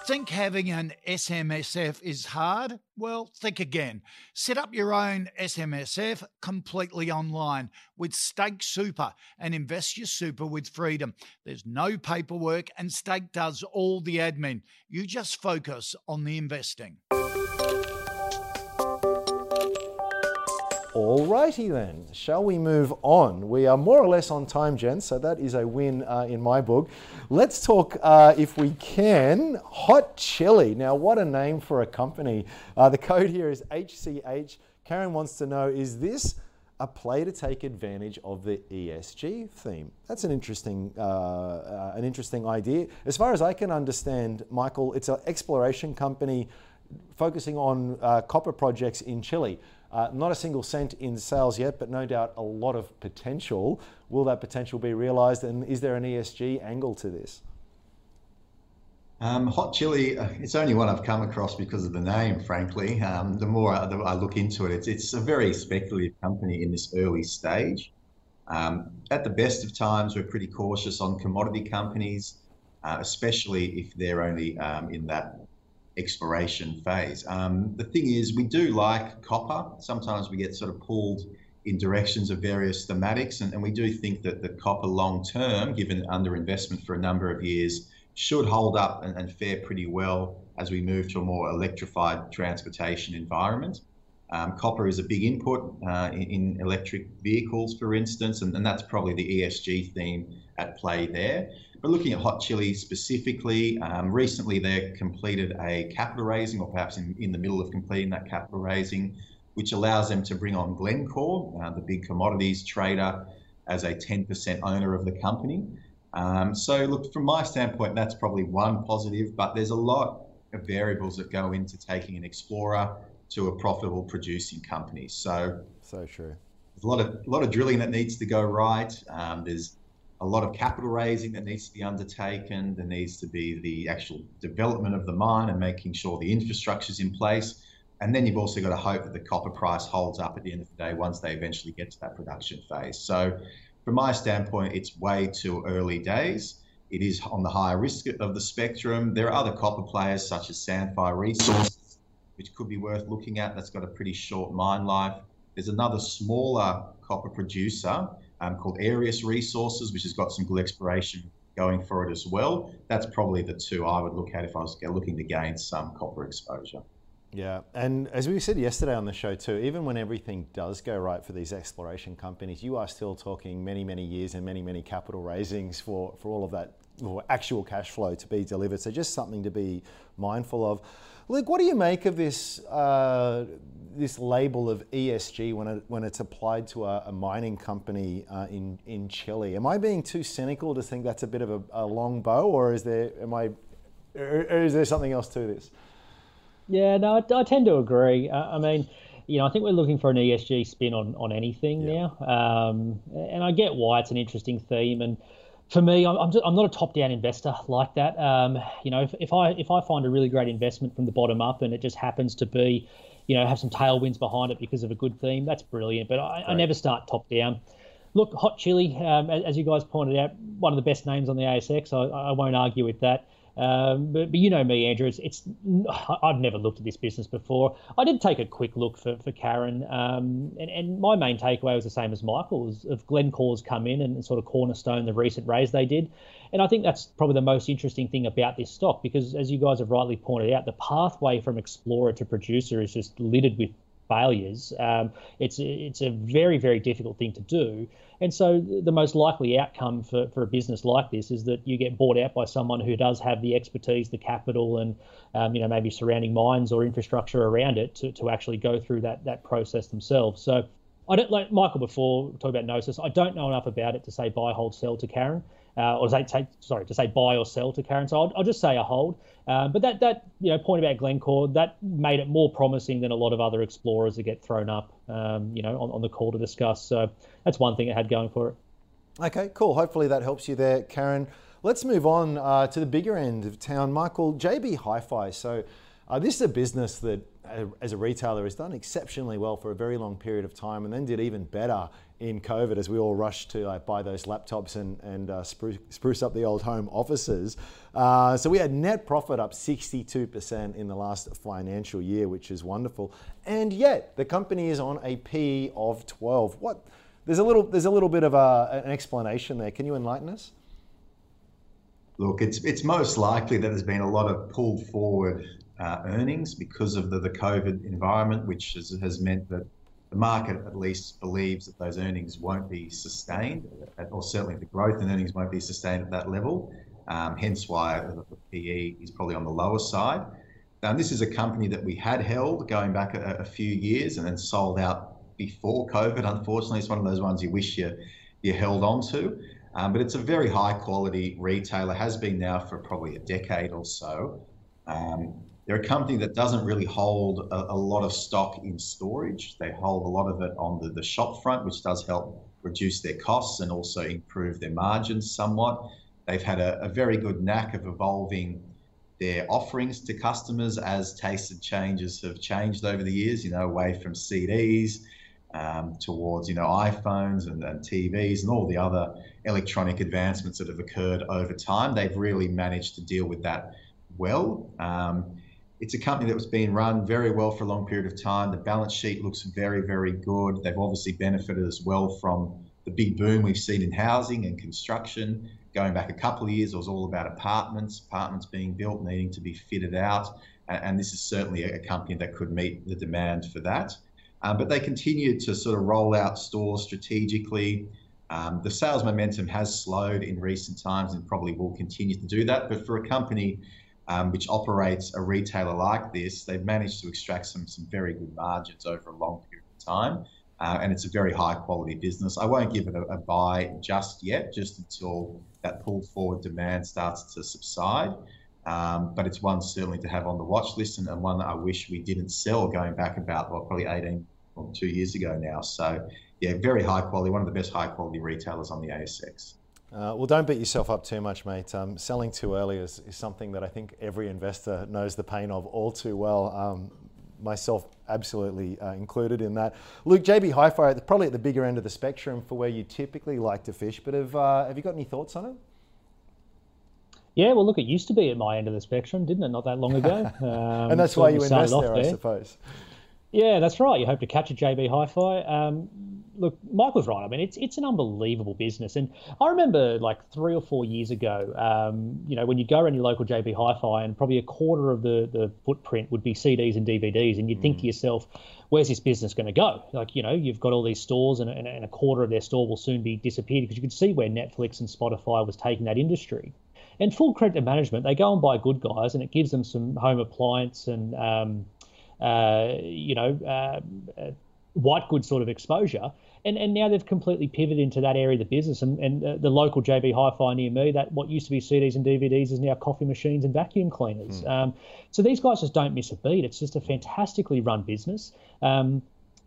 Think having an S M S F is hard? Well, think again. Set up your own S M S F completely online with Stake Super and invest your super with freedom. There's no paperwork and Stake does all the admin. You just focus on the investing. Alrighty then, shall we move on? We are more or less on time, gents, so that is a win uh, in my book. Let's talk, uh, if we can, Hot Chili. Now, what a name for a company. Uh, the code here is H C H. Karen wants to know, is this a play to take advantage of the E S G theme? That's an interesting, uh, uh, an interesting idea. As far as I can understand, Michael, it's an exploration company focusing on uh, copper projects in Chile. Uh, not a single cent in sales yet, but no doubt a lot of potential. Will that potential be realized, and is there an E S G angle to this? Um, Hot Chili, it's only one I've come across because of the name, frankly. Um, the more I, the, I look into it, it's, it's a very speculative company in this early stage. Um, at the best of times, we're pretty cautious on commodity companies, uh, especially if they're only um, in that exploration phase. Um, the thing is, we do like copper. Sometimes we get sort of pulled in directions of various thematics, and, and we do think that the copper long term, given underinvestment for a number of years, should hold up and, and fare pretty well as we move to a more electrified transportation environment. Um, copper is a big input uh, in, in electric vehicles, for instance, and, and that's probably the E S G theme at play there. But looking at Hot Chili specifically, um, recently they completed a capital raising, or perhaps in, in the middle of completing that capital raising, which allows them to bring on Glencore, uh, the big commodities trader, as a ten percent owner of the company. Um, so look, from my standpoint, that's probably one positive, but there's a lot of variables that go into taking an explorer to a profitable producing company. So, so true. There's a lot of, a lot of drilling that needs to go right. Um, there's a lot of capital raising that needs to be undertaken. There needs to be the actual development of the mine and making sure the infrastructure is in place. And then you've also got to hope that the copper price holds up at the end of the day once they eventually get to that production phase. So from my standpoint, it's way too early days. It is on the higher risk of the spectrum. There are other copper players such as Sandfire Resources which could be worth looking at. That's got a pretty short mine life. There's another smaller copper producer um, called Arius Resources, which has got some good exploration going for it as well. That's probably the two I would look at if I was looking to gain some copper exposure. Yeah, and as we said yesterday on the show too, even when everything does go right for these exploration companies, you are still talking many, many years and many, many capital raisings for, for all of that or actual cash flow to be delivered. So just something to be mindful of. Luke, what do you make of this uh, this label of E S G when it, when it's applied to a, a mining company uh, in in Chile? Am I being too cynical to think that's a bit of a, a long bow, or is there am I or is there something else to this? Yeah, no, I, I tend to agree. I, I mean, you know, I think we're looking for an E S G spin on on anything yeah. now, um, and I get why it's an interesting theme. And for me, I'm just, I'm not a top-down investor like that. Um, you know, if, if I if I find a really great investment from the bottom up, and it just happens to be, you know, have some tailwinds behind it because of a good theme, that's brilliant. But I, I never start top-down. Look, Hot Chili, um, as you guys pointed out, one of the best names on the A S X. I, I won't argue with that. Um, but, but you know me, Andrew, it's, it's I've never looked at this business before. I did take a quick look for, for Karen, um, and, and my main takeaway was the same as Michael's, of Glencore's come in and sort of cornerstone the recent raise they did. And I think that's probably the most interesting thing about this stock, because as you guys have rightly pointed out, the pathway from explorer to producer is just littered with failures. Um, it's it's a very, very difficult thing to do. And so the most likely outcome for, for a business like this is that you get bought out by someone who does have the expertise, the capital, and um, you know, maybe surrounding mines or infrastructure around it to, to actually go through that that process themselves. So I don't, like Michael before talked about Knosys, I don't know enough about it to say buy, hold, sell to Karen. Uh, or say, take, sorry, to say buy or sell to Karen. So I'll, I'll just say a hold. Uh, but that that you know point about Glencore, that made it more promising than a lot of other explorers that get thrown up, um, you know, on, on the call to discuss. So that's one thing it had going for it. Okay, cool. Hopefully that helps you there, Karen. Let's move on uh, to the bigger end of town, Michael. J B Hi-Fi. So uh, this is a business that, uh, as a retailer, has done exceptionally well for a very long period of time, and then did even better in COVID as we all rushed to like, buy those laptops and, and uh, spruce, spruce up the old home offices. Uh, so we had net profit up sixty-two percent in the last financial year, which is wonderful. And yet the company is on a P E of twelve. What? There's a little, there's a little bit of a, an explanation there. Can you enlighten us? Look, it's, it's most likely that there's been a lot of pulled forward uh, earnings because of the, the COVID environment, which has, has meant that the market at least believes that those earnings won't be sustained, or certainly the growth in earnings won't be sustained at that level, um, hence why the P E is probably on the lower side. Now, this is a company that we had held going back a, a few years and then sold out before COVID. Unfortunately, it's one of those ones you wish you, you held on to, um, but it's a very high quality retailer, has been now for probably a decade or so. Um, They're a company that doesn't really hold a, a lot of stock in storage. They hold a lot of it on the, the shop front, which does help reduce their costs and also improve their margins somewhat. They've had a, a very good knack of evolving their offerings to customers as tastes and changes have changed over the years, you know, away from C Ds um, towards, you know, iPhones and, and T Vs and all the other electronic advancements that have occurred over time. They've really managed to deal with that well. Um, It's a company that was being run very well for a long period of time. The balance sheet looks very, very good. They've obviously benefited as well from the big boom we've seen in housing and construction. Going back a couple of years, it was all about apartments, apartments being built, needing to be fitted out. And this is certainly a company that could meet the demand for that. Um, but they continue to sort of roll out stores strategically. Um, the sales momentum has slowed in recent times and probably will continue to do that. But for a company Um, which operates a retailer like this, they've managed to extract some, some very good margins over a long period of time. Uh, and it's a very high quality business. I won't give it a, a buy just yet, just until that pulled forward demand starts to subside. Um, but it's one certainly to have on the watch list, and, and one that I wish we didn't sell going back about well, probably eighteen or two years ago now. So yeah, very high quality, one of the best high quality retailers on the A S X. Uh, well, don't beat yourself up too much, mate. Um, selling too early is, is something that I think every investor knows the pain of all too well, um, myself absolutely uh, included in that. Luke, J B Hi-Fi, probably at the bigger end of the spectrum for where you typically like to fish, but have, uh, have you got any thoughts on it? Yeah, well, look, it used to be at my end of the spectrum, didn't it? Not that long ago. Um, and that's why you invest there, there, I suppose. Yeah, that's right. You hope to catch a J B Hi-Fi. Um, look, Michael's right. I mean, it's it's an unbelievable business. And I remember like three or four years ago, um, you know, when you go around your local J B Hi-Fi and probably a quarter of the, the footprint would be C Ds and D V Ds. And you'd mm. think to yourself, where's this business going to go? Like, you know, you've got all these stores and, and, and a quarter of their store will soon be disappeared, because you could see where Netflix and Spotify was taking that industry. And full credit to management, they go and buy Good Guys, and it gives them some home appliance and, um, uh, you know, uh, uh, white goods sort of exposure. And and now they've completely pivoted into that area of the business. And, and uh, the local J B Hi-Fi near me, that what used to be C Ds and D V Ds is now coffee machines and vacuum cleaners. Mm. Um, so these guys just don't miss a beat. It's just a fantastically run business. Um,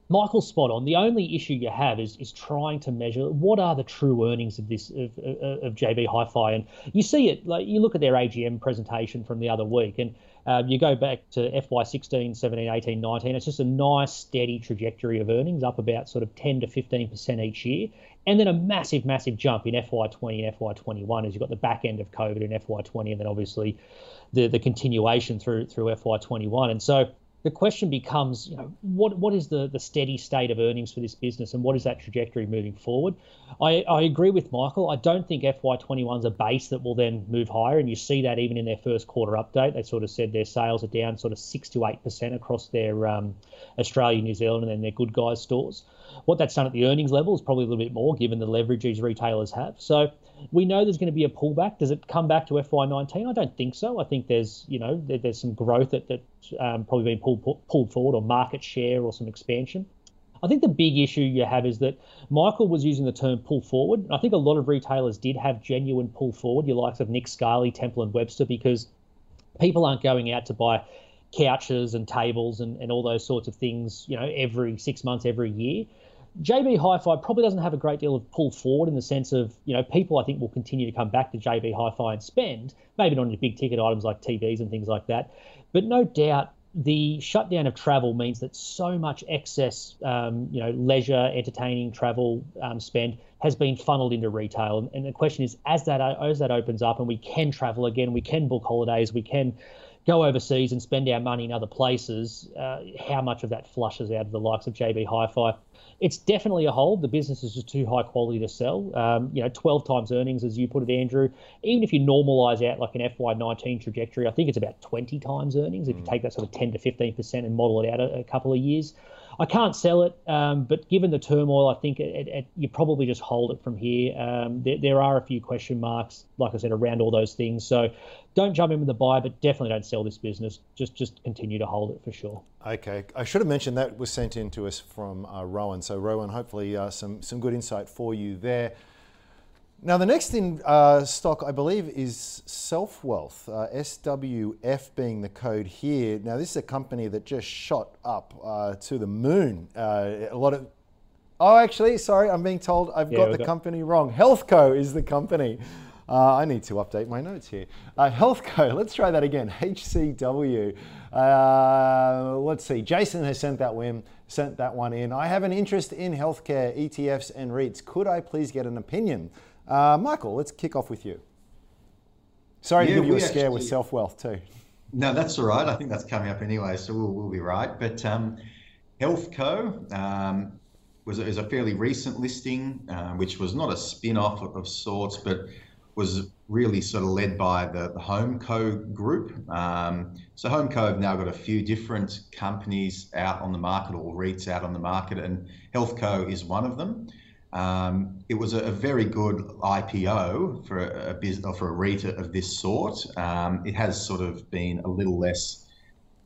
Michael's spot on. The only issue you have is is trying to measure what are the true earnings of this of, of, of J B Hi-Fi, and you see it. Like you look at their A G M presentation from the other week, and uh, you go back to F Y sixteen, seventeen, eighteen, nineteen. It's just a nice steady trajectory of earnings, up about sort of ten to fifteen percent each year, and then a massive, massive jump in F Y twenty and F Y twenty-one as you've got the back end of COVID in F Y twenty, and then obviously the the continuation through through F Y twenty-one, and so. The question becomes, you know, what what is the, the steady state of earnings for this business, and what is that trajectory moving forward? I, I agree with Michael. I don't think F Y twenty-one is a base that will then move higher, and you see that even in their first quarter update. They sort of said their sales are down sort of six to eight percent across their um, Australia, New Zealand, and then their Good Guys stores. What that's done at the earnings level is probably a little bit more, given the leverage these retailers have. So we know there's going to be a pullback. Does it come back to F Y nineteen? I don't think so. I think there's, you know, there, there's some growth that that's um, probably been pulled pulled forward, or market share, or some expansion. I think the big issue you have is that Michael was using the term pull forward. I think a lot of retailers did have genuine pull forward, your likes of Nick Scali, Temple and Webster, because people aren't going out to buy couches and tables and, and all those sorts of things, you know, every six months, every year. J B Hi-Fi probably doesn't have a great deal of pull forward in the sense of, you know, people I think will continue to come back to J B Hi-Fi and spend, maybe not on big ticket items like T Vs and things like that. But no doubt the shutdown of travel means that so much excess, um, you know, leisure, entertaining, travel um, spend has been funneled into retail. And the question is, as that as that opens up and we can travel again, we can book holidays, we can go overseas and spend our money in other places, uh, how much of that flushes out of the likes of J B Hi-Fi? It's definitely a hold. The business is just too high quality to sell. Um, you know, twelve times earnings, as you put it, Andrew. Even if you normalise out like an F Y nineteen trajectory, I think it's about twenty times earnings if you take that sort of ten to fifteen percent and model it out a, a couple of years. I can't sell it, um, but given the turmoil, I think it, it, you probably just hold it from here. Um, there, there are a few question marks, like I said, around all those things. So don't jump in with the buy, but definitely don't sell this business. Just just continue to hold it for sure. Okay. I should have mentioned that was sent in to us from uh, Rowan. So Rowan, hopefully uh, some, some good insight for you there. Now, the next in, uh, stock, I believe, is Self Wealth, uh, S W F being the code here. Now, this is a company that just shot up uh, to the moon. Uh, a lot of... Oh, actually, sorry, I'm being told I've yeah, got the got... company wrong. Healthco is the company. Uh, I need to update my notes here. Uh, Healthco, let's try that again, H C W. Uh, let's see, Jason has sent that one, sent that one in. I have an interest in healthcare, E T Fs and REITs. Could I please get an opinion? Uh, Michael, let's kick off with you. Sorry yeah, to give you a scare actually, with Self Wealth too. No, that's all right. I think that's coming up anyway, so we'll, we'll be right. But um, Healthco um, was, was a fairly recent listing, uh, which was not a spin-off of, of sorts, but was really sort of led by the, the Homeco group. Um, so Homeco have now got a few different companies out on the market, or REITs out on the market, and Healthco is one of them. Um, it was a, a very good I P O for a, a business or for a REIT of this sort. Um, it has sort of been a little less,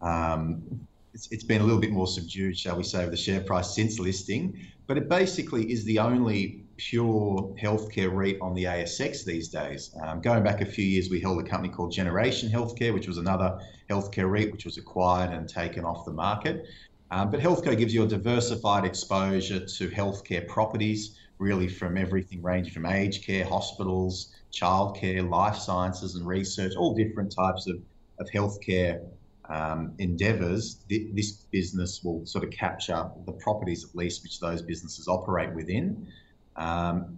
um, it's, it's been a little bit more subdued, shall we say, with the share price since listing. But it basically is the only pure healthcare REIT on the A S X these days. Um, going back a few years, we held a company called Generation Healthcare, which was another healthcare REIT, which was acquired and taken off the market. Um, but Healthco gives you a diversified exposure to healthcare properties, really from everything ranging from aged care, hospitals, childcare, life sciences and research, all different types of, of healthcare um, endeavours. Th- this business will sort of capture the properties, at least, which those businesses operate within. Um,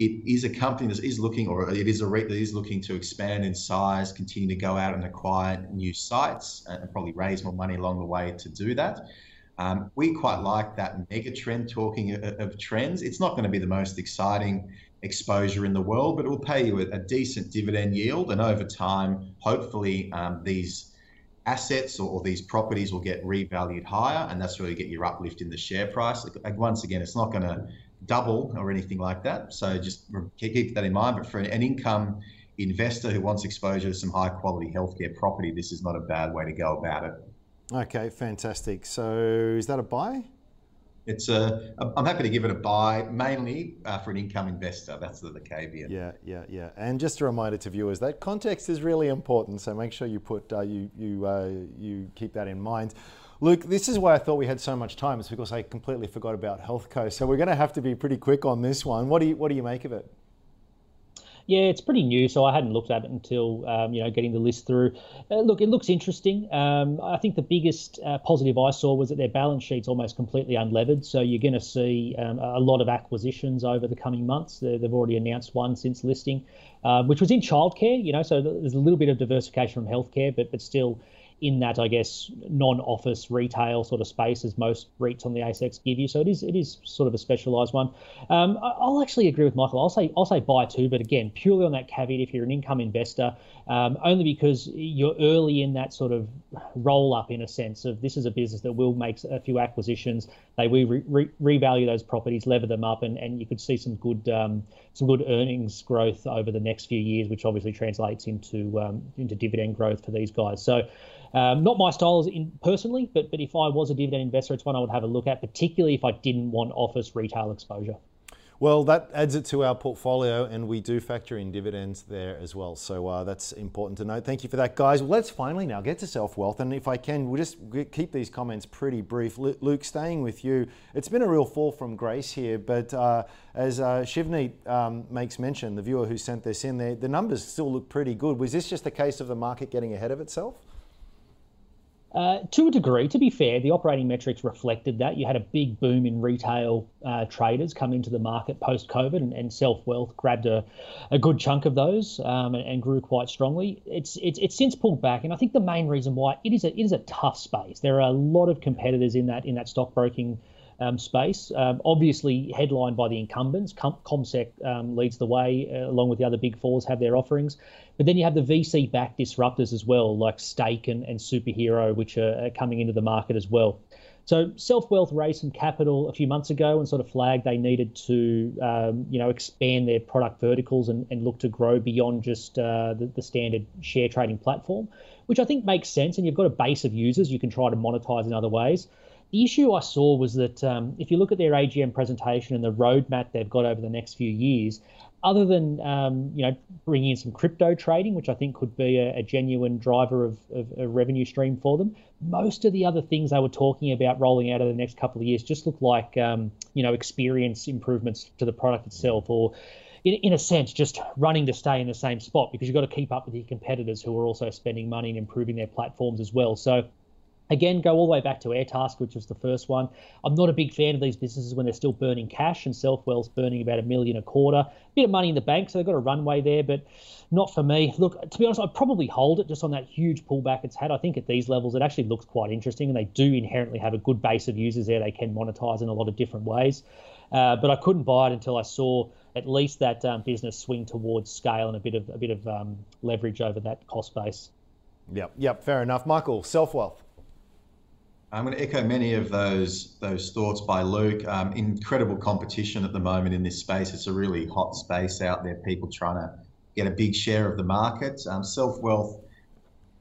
it is a company that is looking, or it is a REIT that is looking to expand in size, continue to go out and acquire new sites, and probably raise more money along the way to do that. Um, we quite like that mega trend, talking of, of trends. It's not going to be the most exciting exposure in the world, but it will pay you a, a decent dividend yield. And over time, hopefully, um, these assets or, or these properties will get revalued higher. And that's where you get your uplift in the share price. Like, once again, it's not going to double or anything like that. So just keep that in mind. But for an income investor who wants exposure to some high quality healthcare property, this is not a bad way to go about it. Okay, fantastic. So is that a buy? It's a, I'm happy to give it a buy, mainly uh, for an income investor. That's the, the caveat. Yeah, yeah, yeah. And just a reminder to viewers that context is really important. So make sure you put, uh, you, you, uh, you keep that in mind. Luke, this is why I thought we had so much time. It's because I completely forgot about Healthco. So we're going to have to be pretty quick on this one. What do you, what do you make of it? Yeah, it's pretty new, so I hadn't looked at it until, um, you know, getting the list through. Uh, look, it looks interesting. Um, I think the biggest uh, positive I saw was that their balance sheet's almost completely unlevered, so you're going to see um, a lot of acquisitions over the coming months. They're, they've already announced one since listing, uh, which was in childcare, you know, so there's a little bit of diversification from healthcare, but, but still in that, I guess, non-office retail sort of space as most REITs on the A S X give you. So it is it is sort of a specialised one. Um, I'll actually agree with Michael. I'll say I'll say buy too, but again, purely on that caveat, if you're an income investor, um, only because you're early in that sort of roll up in a sense of this is a business that will make a few acquisitions. They will re re revalue those properties, lever them up, and, and you could see some good um, some good earnings growth over the next few years, which obviously translates into um, into dividend growth for these guys. So. Um, not my style in, personally, but but if I was a dividend investor, it's one I would have a look at, particularly if I didn't want office retail exposure. Well, that adds it to our portfolio, and we do factor in dividends there as well. So uh, that's important to note. Thank you for that, guys. Well, let's finally now get to Self Wealth. And if I can, we'll just keep these comments pretty brief. Luke, staying with you, it's been a real fall from grace here, but uh, as uh, Shivneet um, makes mention, the viewer who sent this in, the numbers still look pretty good. Was this just a case of the market getting ahead of itself? Uh, to a degree, to be fair, the operating metrics reflected that. You had a big boom in retail uh, traders come into the market post-COVID, and, and Self Wealth grabbed a, a good chunk of those um, and, and grew quite strongly. It's, it's it's since pulled back, and I think the main reason why it is a it is a tough space. There are a lot of competitors in that in that stockbroking um, space. Um, obviously, headlined by the incumbents, Com ComSec um, leads the way, uh, along with the other big fours have their offerings. But then you have the V C-backed disruptors as well, like Stake and, and Superhero, which are, are coming into the market as well. So Self Wealth raised some capital a few months ago and sort of flagged they needed to, um, you know, expand their product verticals and, and look to grow beyond just uh, the, the standard share trading platform, which I think makes sense. And you've got a base of users you can try to monetize in other ways. The issue I saw was that um, if you look at their A G M presentation and the roadmap they've got over the next few years, other than um, you know, bringing in some crypto trading, which I think could be a, a genuine driver of, of a revenue stream for them, most of the other things they were talking about rolling out over the next couple of years just look like um, you know, experience improvements to the product itself, or in, in a sense just running to stay in the same spot because you've got to keep up with your competitors who are also spending money and improving their platforms as well. So. Again, go all the way back to Airtasker, which was the first one. I'm not a big fan of these businesses when they're still burning cash, and Self Wealth's burning about a million a quarter. A bit of money in the bank, so they've got a runway there, but not for me. Look, to be honest, I'd probably hold it just on that huge pullback it's had. I think at these levels, it actually looks quite interesting, and they do inherently have a good base of users there they can monetize in a lot of different ways. Uh, but I couldn't buy it until I saw at least that um, business swing towards scale and a bit of, a bit of um, leverage over that cost base. Yep, yep, fair enough. Michael, Self Wealth. I'm going to echo many of those those thoughts by Luke. Um, incredible competition at the moment in this space. It's a really hot space out there. People trying to get a big share of the market. Um, Self Wealth,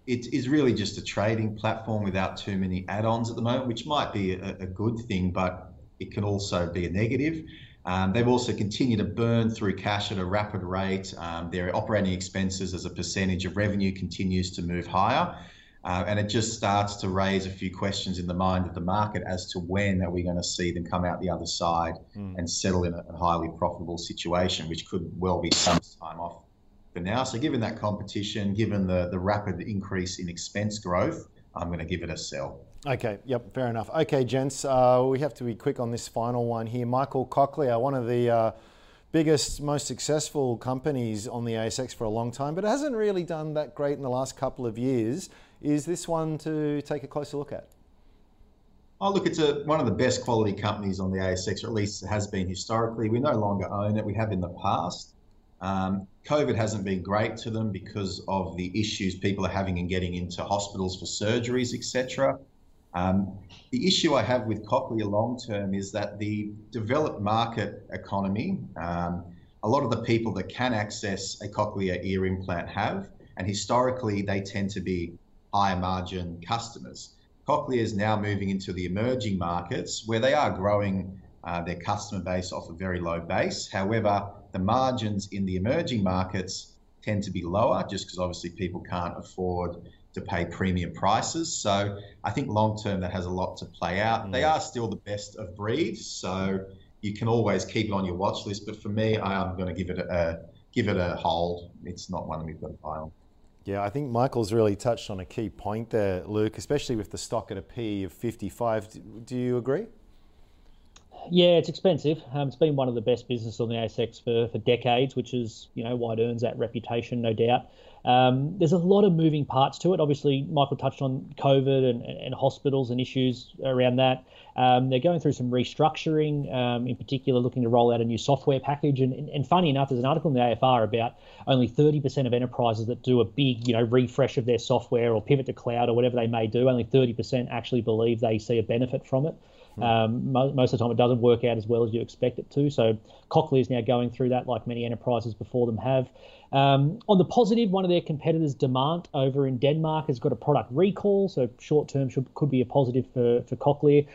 it is really just a trading platform without too many add-ons at the moment, which might be a, a good thing, but it can also be a negative. Um, they've also continued to burn through cash at a rapid rate. Um, their operating expenses as a percentage of revenue continues to move higher. Uh, and it just starts to raise a few questions in the mind of the market as to when are we going to see them come out the other side mm. and settle in a highly profitable situation, which could well be some time off for now. So given that competition, given the, the rapid increase in expense growth, I'm going to give it a sell. Okay, yep, fair enough. Okay, gents, uh, we have to be quick on this final one here. Michael Cochlear, one of the... Uh, biggest, most successful companies on the A S X for a long time, but it hasn't really done that great in the last couple of years. Is this one to take a closer look at? Oh, look, it's a, one of the best quality companies on the A S X, or at least it has been historically. We no longer own it. We have in the past. Um, COVID hasn't been great to them because of the issues people are having in getting into hospitals for surgeries, et cetera. Um, the issue I have with Cochlear long-term is that the developed market economy, um, a lot of the people that can access a cochlear ear implant have, and historically they tend to be high-margin customers. Cochlear is now moving into the emerging markets where they are growing uh, their customer base off a very low base. However, the margins in the emerging markets tend to be lower just because obviously people can't afford to pay premium prices. So I think long-term that has a lot to play out. Mm. They are still the best of breed, so you can always keep it on your watch list. But for me, I'm going to give it a give it a hold. It's not one we've got to buy on. Yeah, I think Michael's really touched on a key point there, Luke, especially with the stock at a P E of fifty-five. Do you agree? Yeah, it's expensive. Um, it's been one of the best businesses on the A S X for, for decades, which is, you know, why it earns that reputation, no doubt. Um, there's a lot of moving parts to it. Obviously, Michael touched on COVID and, and hospitals and issues around that. Um, they're going through some restructuring, um, in particular looking to roll out a new software package. And, and, and funny enough, there's an article in the A F R about only thirty percent of enterprises that do a big, you know, refresh of their software or pivot to cloud or whatever they may do, only thirty percent actually believe they see a benefit from it. Um, most of the time it doesn't work out as well as you expect it to. So Cochlear is now going through that like many enterprises before them have. Um, on the positive, one of their competitors, Domain, over in Denmark, has got a product recall. So short term should, could be a positive for, for Cochlear.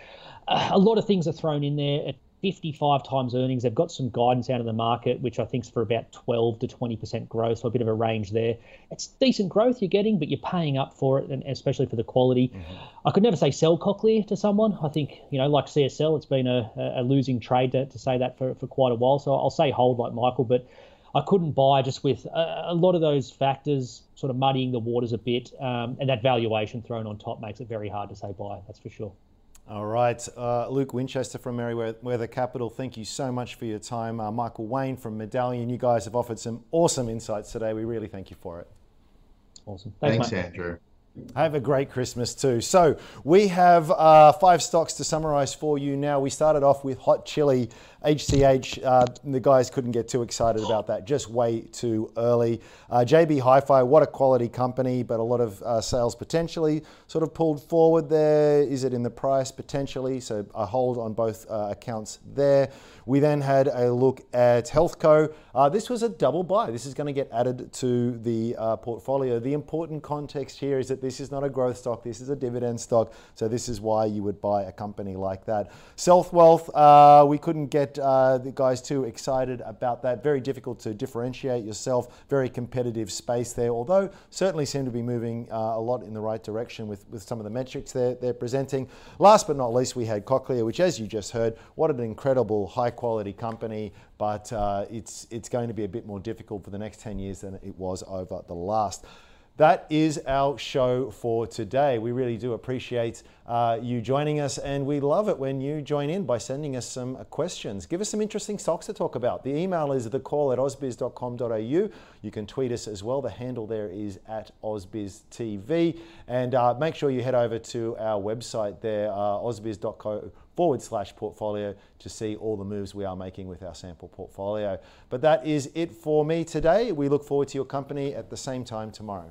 Uh, a lot of things are thrown in there. At fifty-five times earnings, they've got some guidance out of the market, which I think is for about twelve to twenty percent growth, so a bit of a range there. It's decent growth you're getting, but you're paying up for it, and especially for the quality. Mm-hmm. I could never say sell Cochlear to someone. I think, you know, like C S L, it's been a, a losing trade to, to say that for, for quite a while. So I'll say hold like Michael, but I couldn't buy just with a, a lot of those factors sort of muddying the waters a bit, um, and that valuation thrown on top makes it very hard to say buy, that's for sure. All right, uh, Luke Winchester from Merewether Capital, thank you so much for your time. Uh, Michael Wayne from Medallion, you guys have offered some awesome insights today. We really thank you for it. Awesome. Thanks, Thanks Andrew. Have a great Christmas too. So we have uh, five stocks to summarize for you now. We started off with Hot Chili, H C H. Uh, the guys couldn't get too excited about that, just way too early. Uh, J B Hi-Fi, what a quality company, but a lot of uh, sales potentially sort of pulled forward there. Is it in the price potentially? So a hold on both uh, accounts there. We then had a look at Healthco. Uh, this was a double buy. This is going to get added to the uh, portfolio. The important context here is that this is not a growth stock. This is a dividend stock. So this is why you would buy a company like that. Self Wealth, uh, we couldn't get uh, the guys too excited about that. Very difficult to differentiate yourself. Very competitive space there, although certainly seem to be moving uh, a lot in the right direction with, with some of the metrics they're, they're presenting. Last but not least, we had Cochlear, which, as you just heard, what an incredible high quality company, but uh, it's, it's going to be a bit more difficult for the next ten years than it was over the last. That is our show for today. We really do appreciate uh, you joining us, and we love it when you join in by sending us some questions. Give us some interesting stocks to talk about. The email is the call at ausbiz dot com dot a u. You can tweet us as well. The handle there is at ausbiz T V. And uh, make sure you head over to our website there, uh, ausbiz dot co. forward slash portfolio to see all the moves we are making with our sample portfolio. But that is it for me today. We look forward to your company at the same time tomorrow.